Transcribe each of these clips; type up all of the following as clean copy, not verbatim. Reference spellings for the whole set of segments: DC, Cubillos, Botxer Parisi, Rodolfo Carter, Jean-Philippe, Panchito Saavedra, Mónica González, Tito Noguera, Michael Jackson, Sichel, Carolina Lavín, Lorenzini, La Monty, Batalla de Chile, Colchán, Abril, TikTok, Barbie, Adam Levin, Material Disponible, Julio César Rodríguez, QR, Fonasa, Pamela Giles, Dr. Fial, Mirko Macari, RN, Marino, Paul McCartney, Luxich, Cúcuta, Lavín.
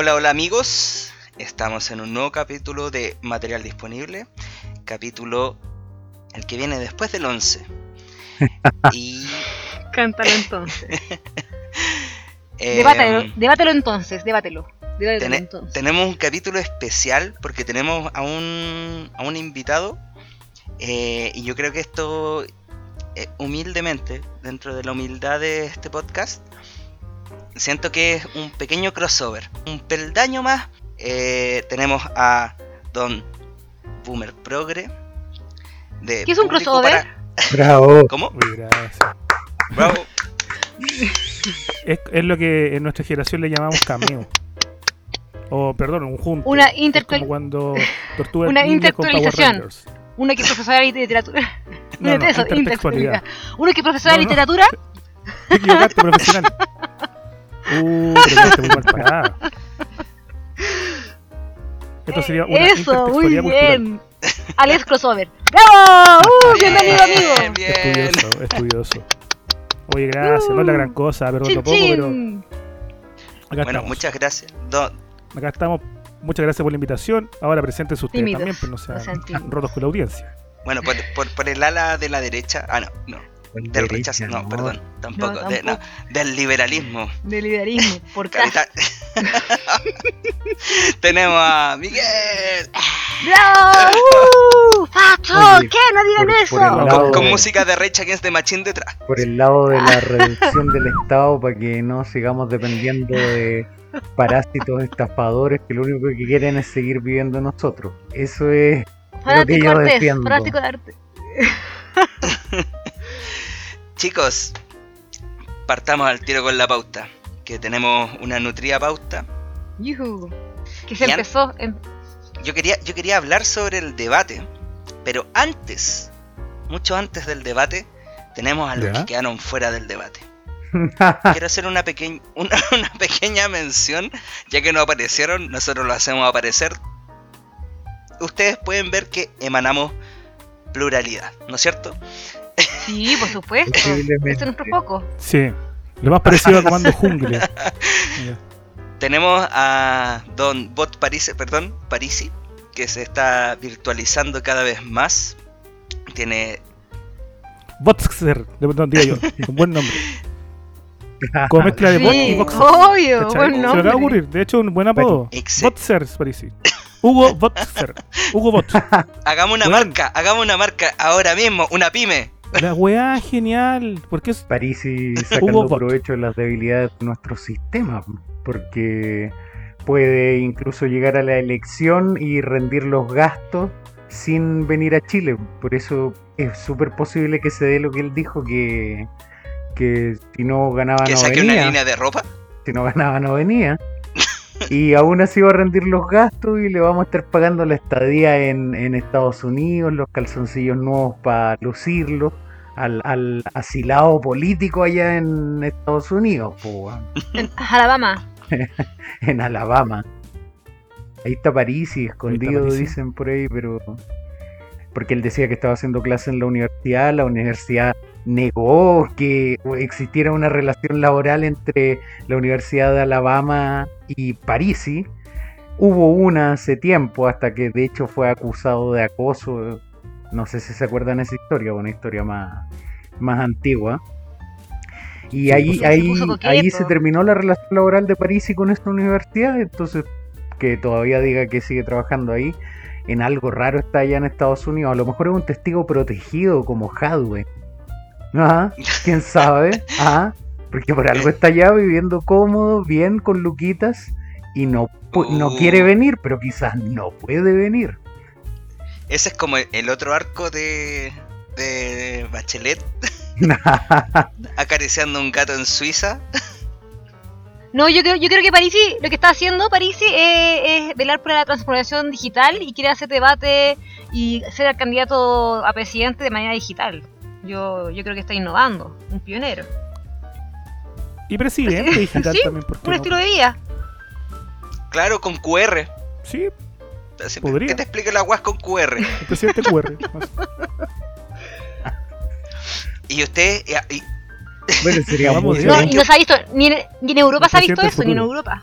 Hola, hola amigos, estamos en un nuevo capítulo de Material Disponible, capítulo el que viene después del 11. Y... cántalo entonces. Debátelo entonces. Tenemos un capítulo especial porque tenemos a un invitado y yo creo que esto, humildemente, dentro de la humildad de este podcast, siento que es un pequeño crossover, un peldaño más. Tenemos a Don Boomer Progre. ¿Qué es un crossover? Bravo. ¿Cómo? Gracias. Bravo. Es lo que en nuestra generación le llamamos cameo. O, perdón, un junto. Una interactualización. Uno que es profesor de literatura. Intertextualidad. Uno que es profesor de literatura. Te equivocaste, profesional. Pero muy mal parado. Esto sería una intertextualidad cultural. Alex crossover. ¡Bravo! ¡Bienvenido, amigo! Bien. Estudioso. Oye, gracias. No es la gran cosa, perdón, tampoco, pero... Bueno, muchas gracias. Acá estamos. Muchas gracias por la invitación. Ahora presentes ustedes también, pero no sean rotos con la audiencia. Bueno, por el ala de la derecha... Del rechazo, no, perdón, tampoco. No, tampoco. Del liberalismo. Del liberalismo, por Kast. Tenemos a Miguel. ¡Bravo! ¡Facho! ¿Qué? ¡No digan eso! Con música de Recha Against the Machine detrás. Por el lado de la reducción del Estado, para que no sigamos dependiendo de parásitos estafadores que lo único que quieren es seguir viviendo nosotros. Eso es lo que yo defiendo. Fanático de Artés. Chicos, partamos al tiro con la pauta, que tenemos una nutrida pauta. ¡Yuhu! Que se empezó en... Yo quería hablar sobre el debate, pero antes, mucho antes del debate, tenemos a los que quedaron fuera del debate. Quiero hacer una pequeña mención, ya que no aparecieron, nosotros lo hacemos aparecer. Ustedes pueden ver que emanamos pluralidad, ¿no es cierto? Sí, por supuesto. Esto no es poco. Sí, lo más parecido a Comando Jungla. Tenemos a Don Bot Parisi, que se está virtualizando cada vez más. Tiene... Botxer, digo yo, un buen nombre. Como mezcla de bot y boxer. Obvio, buen nombre. Se va a ocurrir, de hecho, un buen apodo. Botxer, Parisi. Hugo Botxer. Hugo Bot. Hagamos una marca ahora mismo, una pyme. La weá genial, porque es Parisi sacando provecho de las debilidades de nuestro sistema, porque puede incluso llegar a la elección y rendir los gastos sin venir a Chile. Por eso es súper posible que se dé lo que él dijo, que si no ganaba no venía. ¿Que saque una línea de ropa? Si no ganaba no venía. Y aún así va a rendir los gastos y le vamos a estar pagando la estadía en Estados Unidos, los calzoncillos nuevos para lucirlos, al asilado político allá en Estados Unidos. En Alabama. En Alabama. Ahí está Parisi, escondido, está Parisi. Dicen por ahí, pero... Porque él decía que estaba haciendo clase en la universidad negó que existiera una relación laboral entre la Universidad de Alabama y Parisi. Hubo una hace tiempo, hasta que de hecho fue acusado de acoso. No sé si se acuerdan esa historia, una historia más antigua. Y ahí se terminó la relación laboral de Parisi con esta universidad, entonces que todavía diga que sigue trabajando ahí. En algo raro está allá en Estados Unidos. A lo mejor es un testigo protegido como Hadwe. Ajá, quién sabe. Ajá, porque por algo está allá viviendo cómodo, bien, con luquitas. Y no quiere venir, pero quizás no puede venir. Ese es como el otro arco de Bachelet. Acariciando un gato en Suiza. No, yo creo que Parisi, lo que está haciendo Parisi es velar por la transformación digital y quiere hacer debate y ser el candidato a presidente de manera digital. Yo creo que está innovando, un pionero. Y presidente digital sí, también, por un estilo de vida. Claro, con QR. Sí, podría. ¿Qué te explica la UAS con QR? El presidente QR. Y usted... Bueno, sería no, y no se ha visto, ni en Europa se ha visto eso, futuro. Ni en Europa.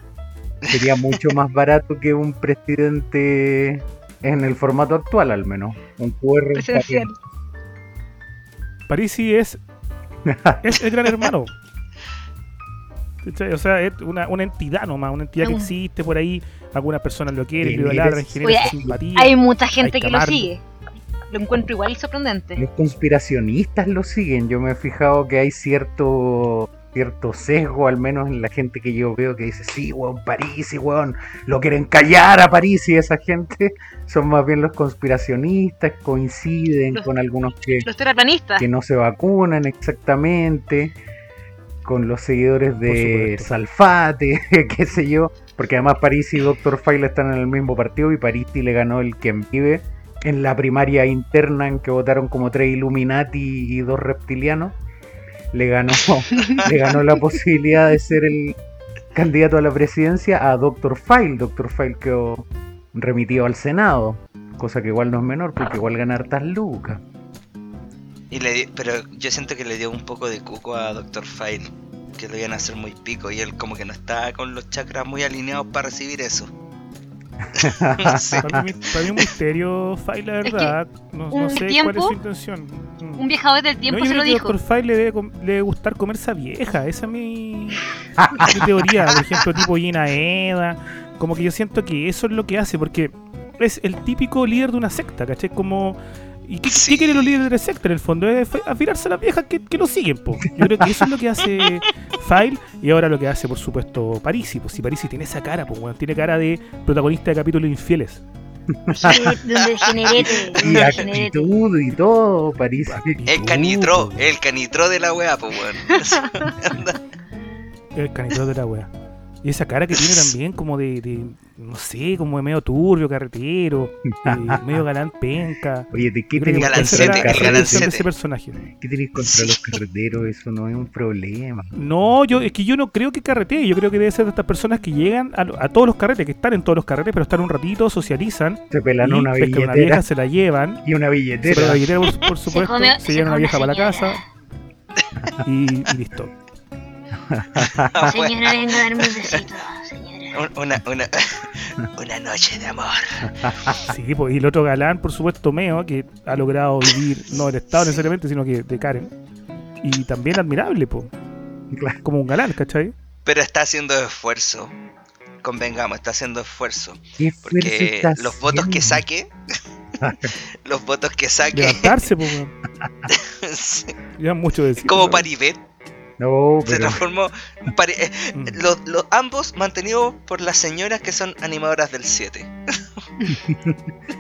sería mucho más barato que un presidente en el formato actual, al menos. Un QR presencial. Parisi es el gran hermano. O sea, es una entidad nomás, una entidad que existe por ahí. Algunas personas lo quieren, lo alargan, generan simpatía. Hay mucha gente que lo sigue. Lo encuentro igual sorprendente. Los conspiracionistas lo siguen. Yo me he fijado que hay cierto sesgo, al menos en la gente que yo veo, que dice, sí, weón, Parisi, weón, lo quieren callar a Parisi. Esa gente son más bien los conspiracionistas, coinciden con algunos los terraplanistas, que no se vacunan exactamente, con los seguidores de Salfate, qué sé yo, porque además Parisi y Dr. Fial están en el mismo partido, y Parisi le ganó el Quien Vive en la primaria interna, en que votaron como 3 Illuminati y 2 reptilianos. Le ganó la posibilidad de ser el candidato a la presidencia a Dr. Fial. Dr. Fial quedó remitido al Senado, cosa que igual no es menor, porque igual gana hartas lucas. Pero yo siento que le dio un poco de cuco a Dr. Fial, que lo iban a hacer muy pico, y él como que no está con los chakras muy alineados para recibir eso. No sé. Para mí un misterio, Fial, la verdad. Es que no sé cuál es su intención. Un viajador del tiempo se lo dijo. Dr. Fial le debe gustar comerse a vieja. Esa es mi teoría. Por ejemplo, tipo Gina Eda. Como que yo siento que eso es lo que hace, porque es el típico líder de una secta, ¿cachai? Como... ¿Y qué quieren los líderes de secta en el fondo? Es afirarse a las viejas que lo siguen, po. Yo creo que eso es lo que hace Fial. Y ahora lo que hace, por supuesto, Parisi. Pues si Parisi tiene esa cara, pues bueno, tiene cara de protagonista de capítulos infieles. Y actitud y todo, Parisi. El canitro de la wea, pues bueno. El canitro de la wea. Y esa cara que tiene también como de no sé, como de medio turbio, carretero, medio galán penca. Oye, ¿de qué tenés contra ese personaje? ¿Qué tenés contra los carreteros? Eso no es un problema. No, yo no creo que carretee. Yo creo que debe ser de estas personas que llegan a todos los carretes, que están en todos los carretes, pero están un ratito, socializan. Se pelan una billetera. Una vieja se la llevan. Y una billetera. Se pelan una billetera, por supuesto. Se llevan una vieja para la casa. Y listo. Señora, vengo a dar un besito, señora. Una noche de amor. Sí, pues, y el otro galán, por supuesto, Meo, que ha logrado vivir, no del Estado necesariamente, sino que de Karen. Y también admirable, pues. Como un galán, ¿cachai? Pero está haciendo esfuerzo. Convengamos, está haciendo esfuerzo. Porque los votos que saque. Levantarse, pues. Sí. Ya mucho de decir. Como Paribet. No, pero... Se transformó ambos mantenidos por las señoras que son animadoras del 7.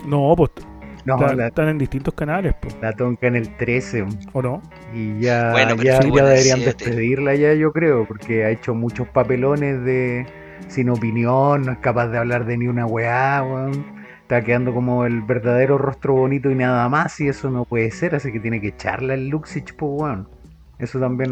No, pues están en distintos canales, pues. La tonca en el 13 o no. Y ya, bueno, ya deberían despedirla ya, yo creo, porque ha hecho muchos papelones de sin opinión, no es capaz de hablar de ni una weá, weón. Está quedando como el verdadero rostro bonito y nada más, y eso no puede ser, así que tiene que echarla el Luxich, pues, weón. Eso también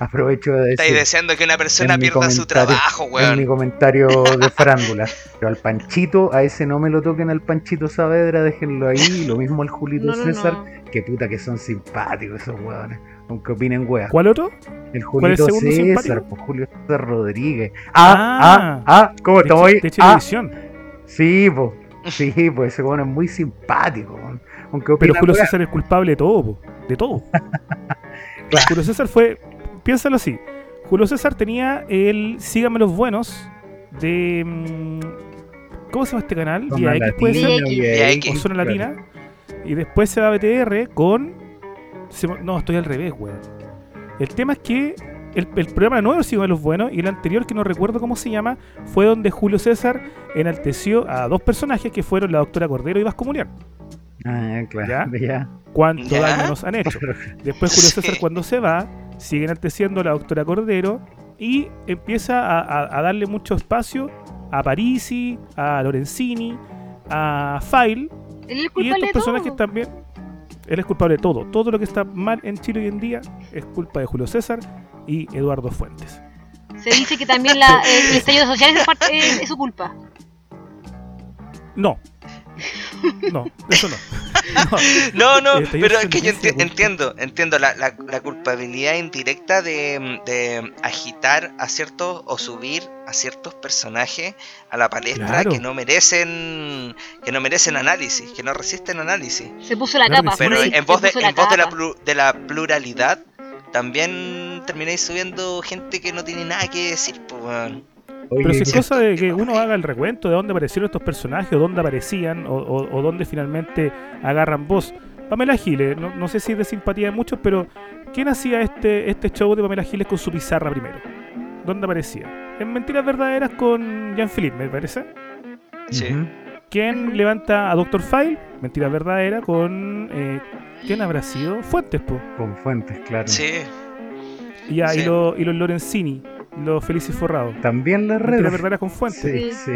aprovecho de decir. Estáis deseando que una persona pierda su trabajo, weón. En mi comentario de farándula. Pero al Panchito, a ese no me lo toquen, al Panchito Saavedra, déjenlo ahí. Lo mismo al Julito César. No. Que puta que son simpáticos esos weones. Aunque opinen weas. ¿Cuál otro? El Julito César, pues, Julio César Rodríguez. ¿Cómo estoy? De televisión. Sí, pues ese weón es muy simpático, weón. Aunque pero Julio César es culpable de todo, po. De todo. Claro. Julio César fue, piénsalo así, Julio César tenía el Síganme los Buenos de... ¿Cómo se llama este canal? Vía X, puede ser, o Zona Latina, claro. Y después se va a BTR con... No, estoy al revés, güey. El tema es que el programa nuevo Síganme los Buenos, y el anterior, que no recuerdo cómo se llama, fue donde Julio César enalteció a dos personajes que fueron la doctora Cordero y Vasco Mulián. Ah, claro, ya. ¿Cuánto daño nos han hecho? Después Julio César, cuando se va, sigue enalteciendo a la doctora Cordero y empieza a darle mucho espacio a Parisi, a Lorenzini, a Fial. Y estos personajes también. Él es culpable de todo. Todo lo que está mal en Chile hoy en día es culpa de Julio César y Eduardo Fuentes. Se dice que también el estallido social es su culpa. No, eso no. No, pero es que yo entiendo la culpabilidad indirecta de agitar a ciertos o subir a ciertos personajes a la palestra, claro, que no merecen análisis, que no resisten análisis. Se puso la capa. Pero sí, en voz de la pluralidad también termináis subiendo gente que no tiene nada que decir, pues, bueno. Oye, pero si es cosa de que uno haga el recuento de dónde aparecieron estos personajes, o dónde aparecían, o dónde finalmente agarran voz. Pamela Giles, no sé si es de simpatía de muchos, pero ¿quién hacía este show de Pamela Giles con su pizarra primero? ¿Dónde aparecía? En Mentiras Verdaderas con Jean-Philippe, me parece. Sí. ¿Quién levanta a Dr. Fial? Mentiras Verdaderas con... ¿quién habrá sido? Fuentes, pues. Con Fuentes, claro. Sí. Y ahí los Lorenzini. Los felices forrados. También las redes. Las verdaderas con Fuentes. Sí.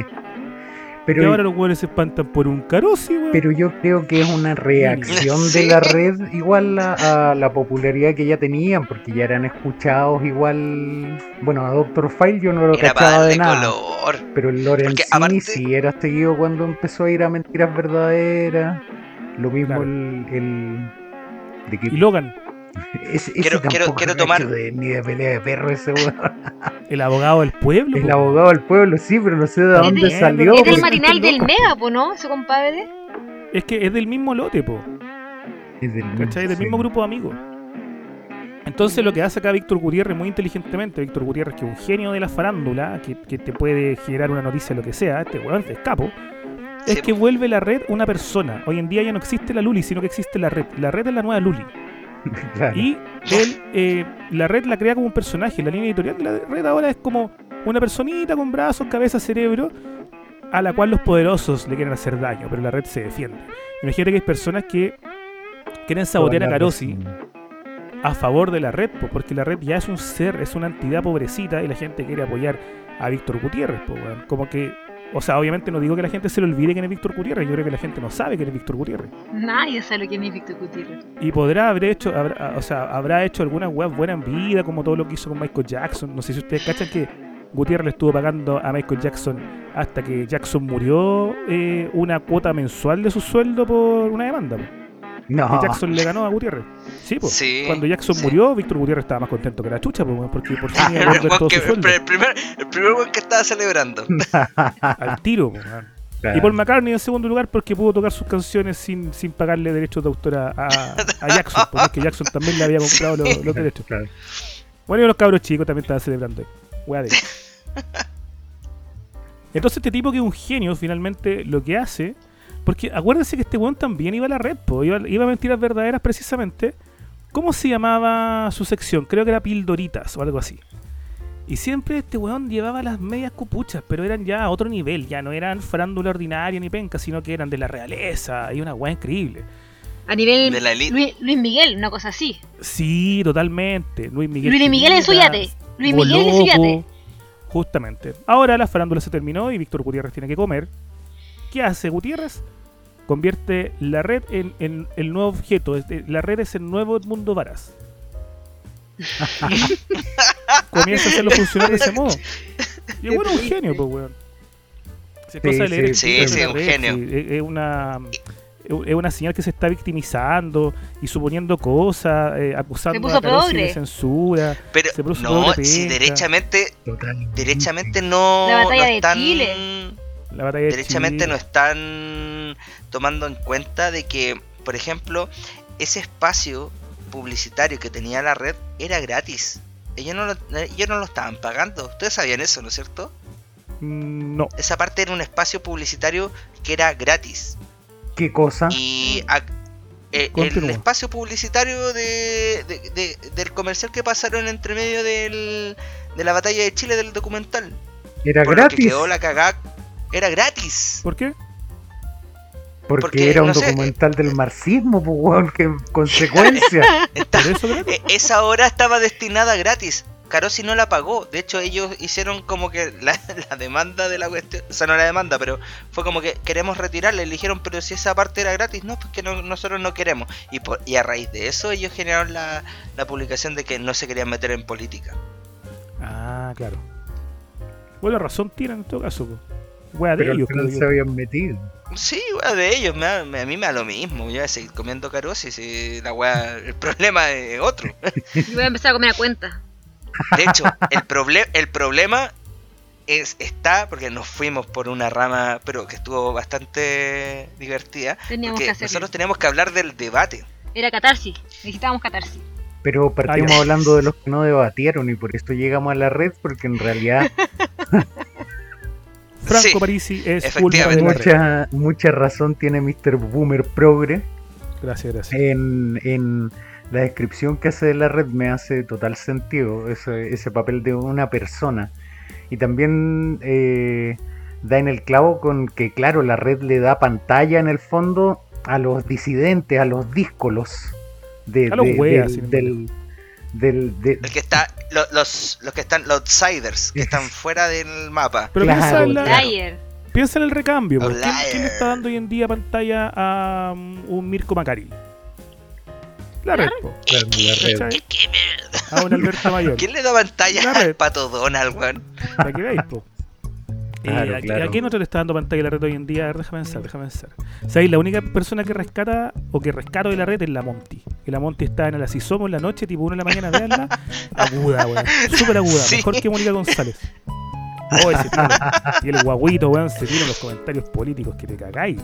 Pero y ahora los hueones se espantan por un carosi, güey. Pero yo creo que es una reacción de la red, igual a la popularidad que ya tenían, porque ya eran escuchados igual. Bueno, a Dr. Fial yo no lo cachaba de nada. Color. Pero el Lorenzini aparte... sí era seguido cuando empezó a ir a Mentiras Verdaderas. Lo mismo, claro. Y Logan. Quiero tomar ni de pelea de perro ese weón. El abogado del pueblo. El abogado del pueblo, sí, pero no sé de dónde salió. Es del matinal del Mega, po, ¿no? Ese compadre. Es que es del mismo lote, po. Es del mismo grupo de amigos. Entonces lo que hace acá Víctor Gutiérrez muy inteligentemente, Víctor Gutiérrez, que es un genio de la farándula, que te puede generar una noticia, lo que sea, este weón te escapo. Es que vuelve la red una persona. Hoy en día ya no existe la Luli, sino que existe la red. La red es la nueva Luli. Claro. Y él, la red la crea como un personaje. La línea editorial de la red ahora es como una personita con brazos, cabeza, cerebro, a la cual los poderosos le quieren hacer daño, pero la red se defiende. Imagínate que hay personas que quieren sabotear a Carosi a favor de la red, porque la red ya es un ser, es una entidad pobrecita, y la gente quiere apoyar a Víctor Gutiérrez, como que... O sea, obviamente no digo que la gente se le olvide quién es Víctor Gutiérrez. Yo creo que la gente no sabe quién es Víctor Gutiérrez. Nadie sabe quién es Víctor Gutiérrez. Y podrá haber hecho, habrá hecho algunas weas buenas en vida, como todo lo que hizo con Michael Jackson. No sé si ustedes cachan que Gutiérrez le estuvo pagando a Michael Jackson hasta que Jackson murió una cuota mensual de su sueldo por una demanda. No. Y Jackson le ganó a Gutiérrez. Sí, pues. Sí, cuando Jackson murió, Víctor Gutiérrez estaba más contento que la chucha, pues, porque por fin iba a perder todo su sueldo. El primer weón que estaba celebrando. Al tiro, pues. Claro. Y Paul McCartney en segundo lugar porque pudo tocar sus canciones sin pagarle derechos de autor a Jackson, porque Jackson también le había comprado los derechos. Claro. Bueno, y los cabros chicos también estaban celebrando. Wea de. Entonces este tipo que es un genio, finalmente lo que hace... Porque acuérdense que este weón también iba a la red, po. Iba a Mentiras Verdaderas precisamente. ¿Cómo se llamaba su sección? Creo que era Pildoritas o algo así. Y siempre este weón llevaba las medias cupuchas, pero eran ya a otro nivel. Ya no eran farándula ordinaria ni penca, sino que eran de la realeza. Y una weá increíble. A nivel de la elite. Luis Miguel, una cosa así. Sí, totalmente. Luis Miguel es suyate. Luis Miguel es suyate. Justamente. Ahora la farándula se terminó y Víctor Gutiérrez tiene que comer. ¿Qué hace Gutiérrez? Convierte la red en el nuevo objeto. La red es el nuevo Edmundo Varas. Comienza a hacerlo funcionar de ese modo. Y bueno, un genio, pues, weón. Sí, un genio. Es una señal que se está victimizando y suponiendo cosas, acusando a Carosi de censura. Pero se puso pobre, si derechamente no. La batalla de Chile. Derechamente no están tomando en cuenta de que, por ejemplo, ese espacio publicitario que tenía la red era gratis. Ellos no lo estaban pagando. Ustedes sabían eso, ¿no es cierto? No. Esa parte era un espacio publicitario que era gratis. ¿Qué cosa? Y el espacio publicitario del comercial que pasaron entre medio de la batalla de Chile del documental. Era por gratis. Lo que quedó la cagada. Era gratis. ¿Por qué? Porque era un documental del marxismo, pues, weón, que en consecuencia. Esa hora estaba destinada gratis. Carosi no la pagó. De hecho, ellos hicieron como que la demanda de la cuestión. O sea, no la demanda, pero fue como que queremos retirarla. Le dijeron, pero si esa parte era gratis, no, pues que nosotros no queremos. Y a raíz de eso, ellos generaron la publicación de que no se querían meter en política. Ah, claro. Bueno, razón tienen en todo caso, pues. Wea de pero ellos, que no se habían metido. Sí, weón, de ellos, a mí me da lo mismo. Yo voy a seguir comiendo carosis y la weá, el problema es otro. Yo voy a empezar a comer a cuenta. De hecho, el problema está, porque nos fuimos por una rama, pero que estuvo bastante divertida. Nosotros teníamos que hablar del debate. Era catarsis, necesitábamos catarsis. Pero partimos hablando de los que no debatieron y por esto llegamos a la red, porque en realidad... Franco sí, Parisi es ultra de la red. Mucha razón tiene Mr. Boomer Progre. Gracias. En la descripción que hace de la red me hace total sentido ese papel de una persona. Y también da en el clavo con que, claro, la red le da pantalla en el fondo a los disidentes, a los díscolos los que están los outsiders, que están fuera del mapa. Pero claro, piensa en el recambio. ¿Quién le está dando hoy en día pantalla a un Mirko Macari? La red, la red. A un Alberto Mayor. ¿Quién le da pantalla al Pato Donald, weón? Para que veáis, po. Claro. ¿A quién otro le está dando pantalla la red hoy en día? A ver, déjame pensar. O sea, la única persona que rescata o que rescato de la red es la Monty. Que la Monty está en el Así Somos en la noche, tipo 1 de la mañana, veanla. Aguda, weón. Súper aguda. Sí. Mejor que Mónica González. Oh, ese tío. Y el guaguito, weón, se tira en los comentarios políticos que te cagáis.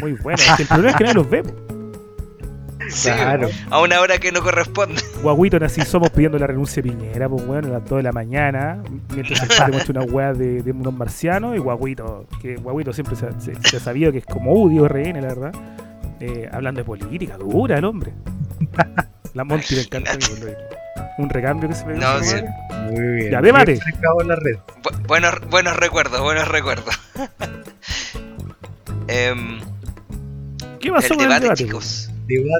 Muy bueno. El problema es que nadie los ve. Sí, claro. A una hora que no corresponde. Guaguito Nací Somos pidiendo la renuncia de Piñera, pues bueno, a las 2 de la mañana, mientras el padre muestra una weá de unos marcianos. Y Guaguito siempre se ha sabido que es como Dios rehenes, la verdad, hablando de política dura el hombre. La Monty del cantante. Un recambio que se me dio. No, sí. Muy bien. Ya, démate. Buenos recuerdos. ¿Qué pasó con el debate, chicos?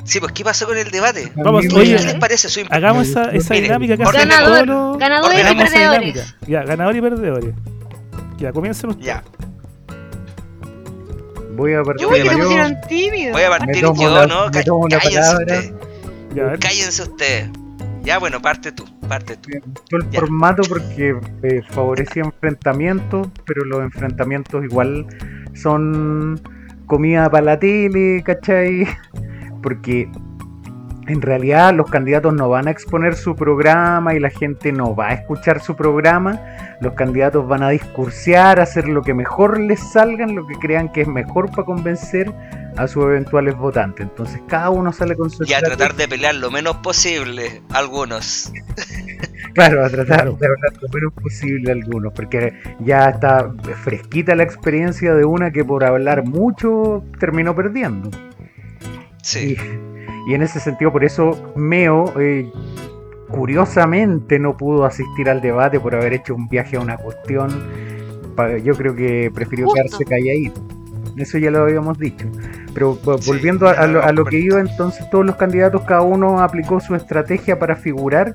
Sí, pues ¿qué pasó con el debate? Vamos, ¿qué les parece? Hagamos esa dinámica que hacemos. Ganadores y perdedores. Ya, ganadores y perdedores. Ya, comiencen ustedes. Ya. Voy a partir. Voy a partir yo, ¿no? Cállense ustedes. Ya, bueno, parte tú. El formato porque favorecía enfrentamientos, pero los enfrentamientos igual son comida para la tele, ¿cachai? Porque en realidad los candidatos no van a exponer su programa y la gente no va a escuchar su programa. Los candidatos van a discursear, hacer lo que mejor les salgan, lo que crean que es mejor para convencer a sus eventuales votantes. Entonces cada uno sale con su... Y a tratar de pelear lo menos posible algunos. Claro, a tratar de hablar lo menos posible algunos, porque ya está fresquita la experiencia de una que por hablar mucho terminó perdiendo. Sí. Y en ese sentido, por eso Meo curiosamente no pudo asistir al debate por haber hecho un viaje a una cuestión. Yo creo que prefirió quedarse calladito. Eso ya lo habíamos dicho. Pero volviendo a lo que iba, entonces todos los candidatos, cada uno aplicó su estrategia para figurar.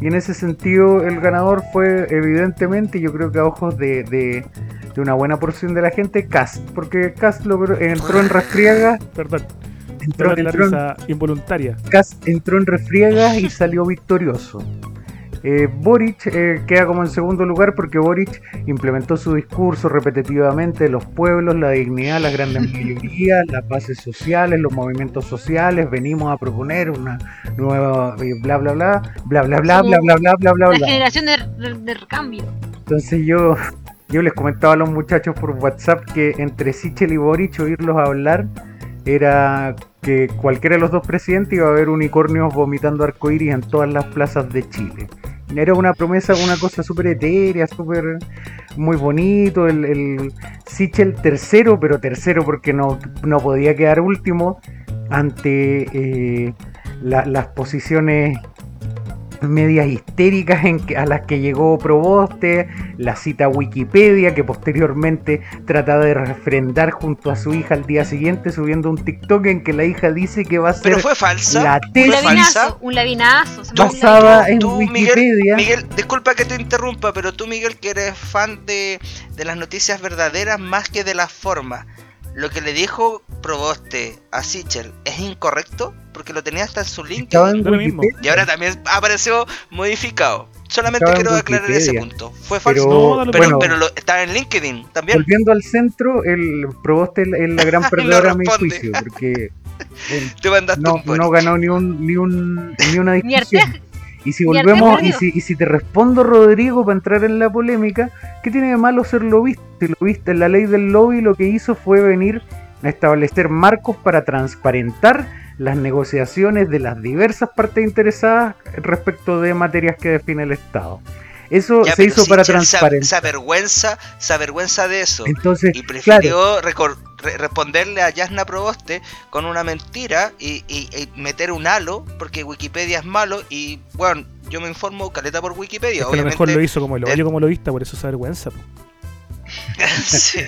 Y en ese sentido el ganador fue, evidentemente, yo creo que a ojos de una buena porción de la gente, Kast. Porque Kast entró en rastriega. Perdón. Entró en refriegas y salió victorioso. Boric queda como en segundo lugar porque Boric implementó su discurso repetitivamente de los pueblos, la dignidad, las grandes mayorías, las bases sociales, los movimientos sociales, venimos a proponer una nueva bla bla bla. La generación de recambio. Entonces yo les comentaba a los muchachos por WhatsApp que entre Sichel y Boric oírlos hablar era que cualquiera de los dos presidentes iba a haber unicornios vomitando arcoíris en todas las plazas de Chile. Era una promesa, una cosa súper etérea, súper muy bonito. El Sichel tercero, pero tercero porque no podía quedar último ante las posiciones medias histéricas a las que llegó Provoste, la cita Wikipedia que posteriormente trata de refrendar junto a su hija al día siguiente subiendo un TikTok en que la hija dice que va a ser... Pero fue falsa. La tesis un lavinazo basada en Wikipedia. Miguel, disculpa que te interrumpa, pero tú, Miguel, que eres fan de las noticias verdaderas más que de las formas, lo que le dijo Provoste a Sichel es incorrecto porque lo tenía hasta en su link y ahora también apareció modificado. Solamente quiero aclarar ese punto. Fue falso, pero está en LinkedIn también. Volviendo al centro, el Provoste es la gran perdedora a mi juicio, porque no ganó ni una discusión. Y si volvemos, y si te respondo, Rodrigo, para entrar en la polémica, ¿qué tiene de malo ser lobista? En la ley del lobby lo que hizo fue venir a establecer marcos para transparentar las negociaciones de las diversas partes interesadas respecto de materias que define el Estado. Eso ya, se hizo para transparentar. Se avergüenza de eso. Entonces, y prefirió responderle a Jasna Provoste con una mentira y meter un halo, porque Wikipedia es malo y, bueno, yo me informo caleta por Wikipedia. Es que obviamente, a lo mejor lo hizo como el odio como lobista, por eso se avergüenza. Sí.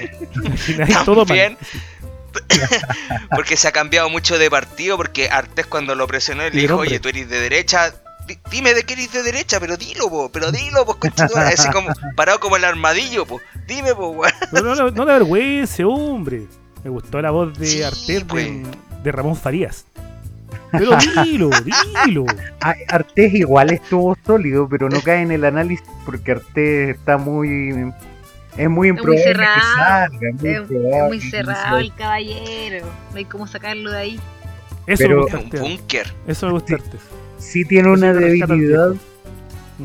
Todo mal. Porque se ha cambiado mucho de partido, porque Artés, cuando lo presionó, le dijo, oye, tú eres de derecha, dime de qué eres de derecha, pero dilo, conchetumare, ese como parado como el armadillo, po. Dime, po, weón. No te avergüences, hombre. Me gustó la voz de Artés, pues, de Ramón Farías. Pero dilo. Artés igual estuvo sólido, pero no cae en el análisis porque Artés está muy... Es muy improbable es muy cerrado el caballero. No hay cómo sacarlo de ahí. Eso me gusta, es un búnker. Eso me gusta. Sí tiene una debilidad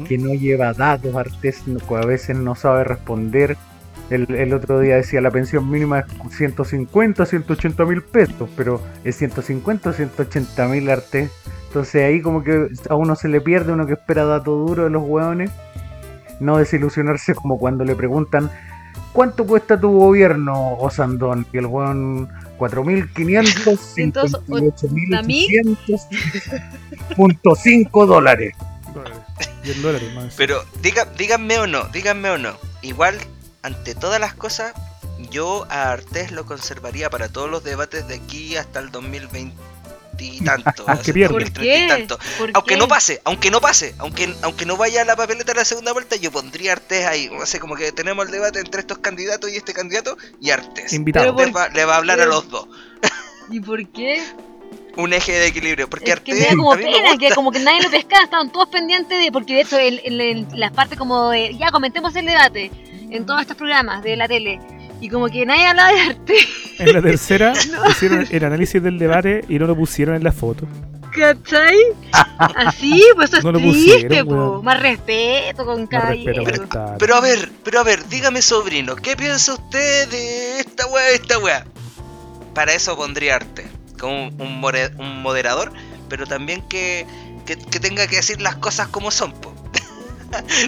que no lleva datos. Artés a veces no sabe responder. El otro día decía la pensión mínima es 150, 180 mil pesos, pero es 150, 180 mil Artés. Entonces ahí como que a uno se le pierde, uno que espera dato duro de los hueones. No desilusionarse como cuando le preguntan ¿cuánto cuesta tu gobierno, Osandón? Y el weón 4.500, 58.800.5 dólares. $10 más. Pero díganme o no, igual ante todas las cosas yo a Artés lo conservaría para todos los debates de aquí hasta el 2020 y tanto. ¿Por qué? Y tanto. Aunque no vaya a la papeleta a la segunda vuelta, yo pondría Artés ahí. O sea, como que tenemos el debate entre estos candidatos y este candidato y Artés. Invitado. Le va a hablar a los dos. ¿Y por qué? Un eje de equilibrio. Porque Artés. Que me da como pena, que como que nadie lo pescaba, estaban todos pendientes de. Porque de hecho, las partes como de. Ya comentemos el debate en todos estos programas de la tele. Y como que nadie hablaba de Artés. En la tercera hicieron el análisis del debate y no lo pusieron en la foto. ¿Cachai? Así, pues eso no es triste, po. Más respeto con caballero. Pero a ver, dígame, sobrino, ¿qué piensa usted de esta wea? Para eso pondría Artés, como un moderador, pero también que tenga que decir las cosas como son, po.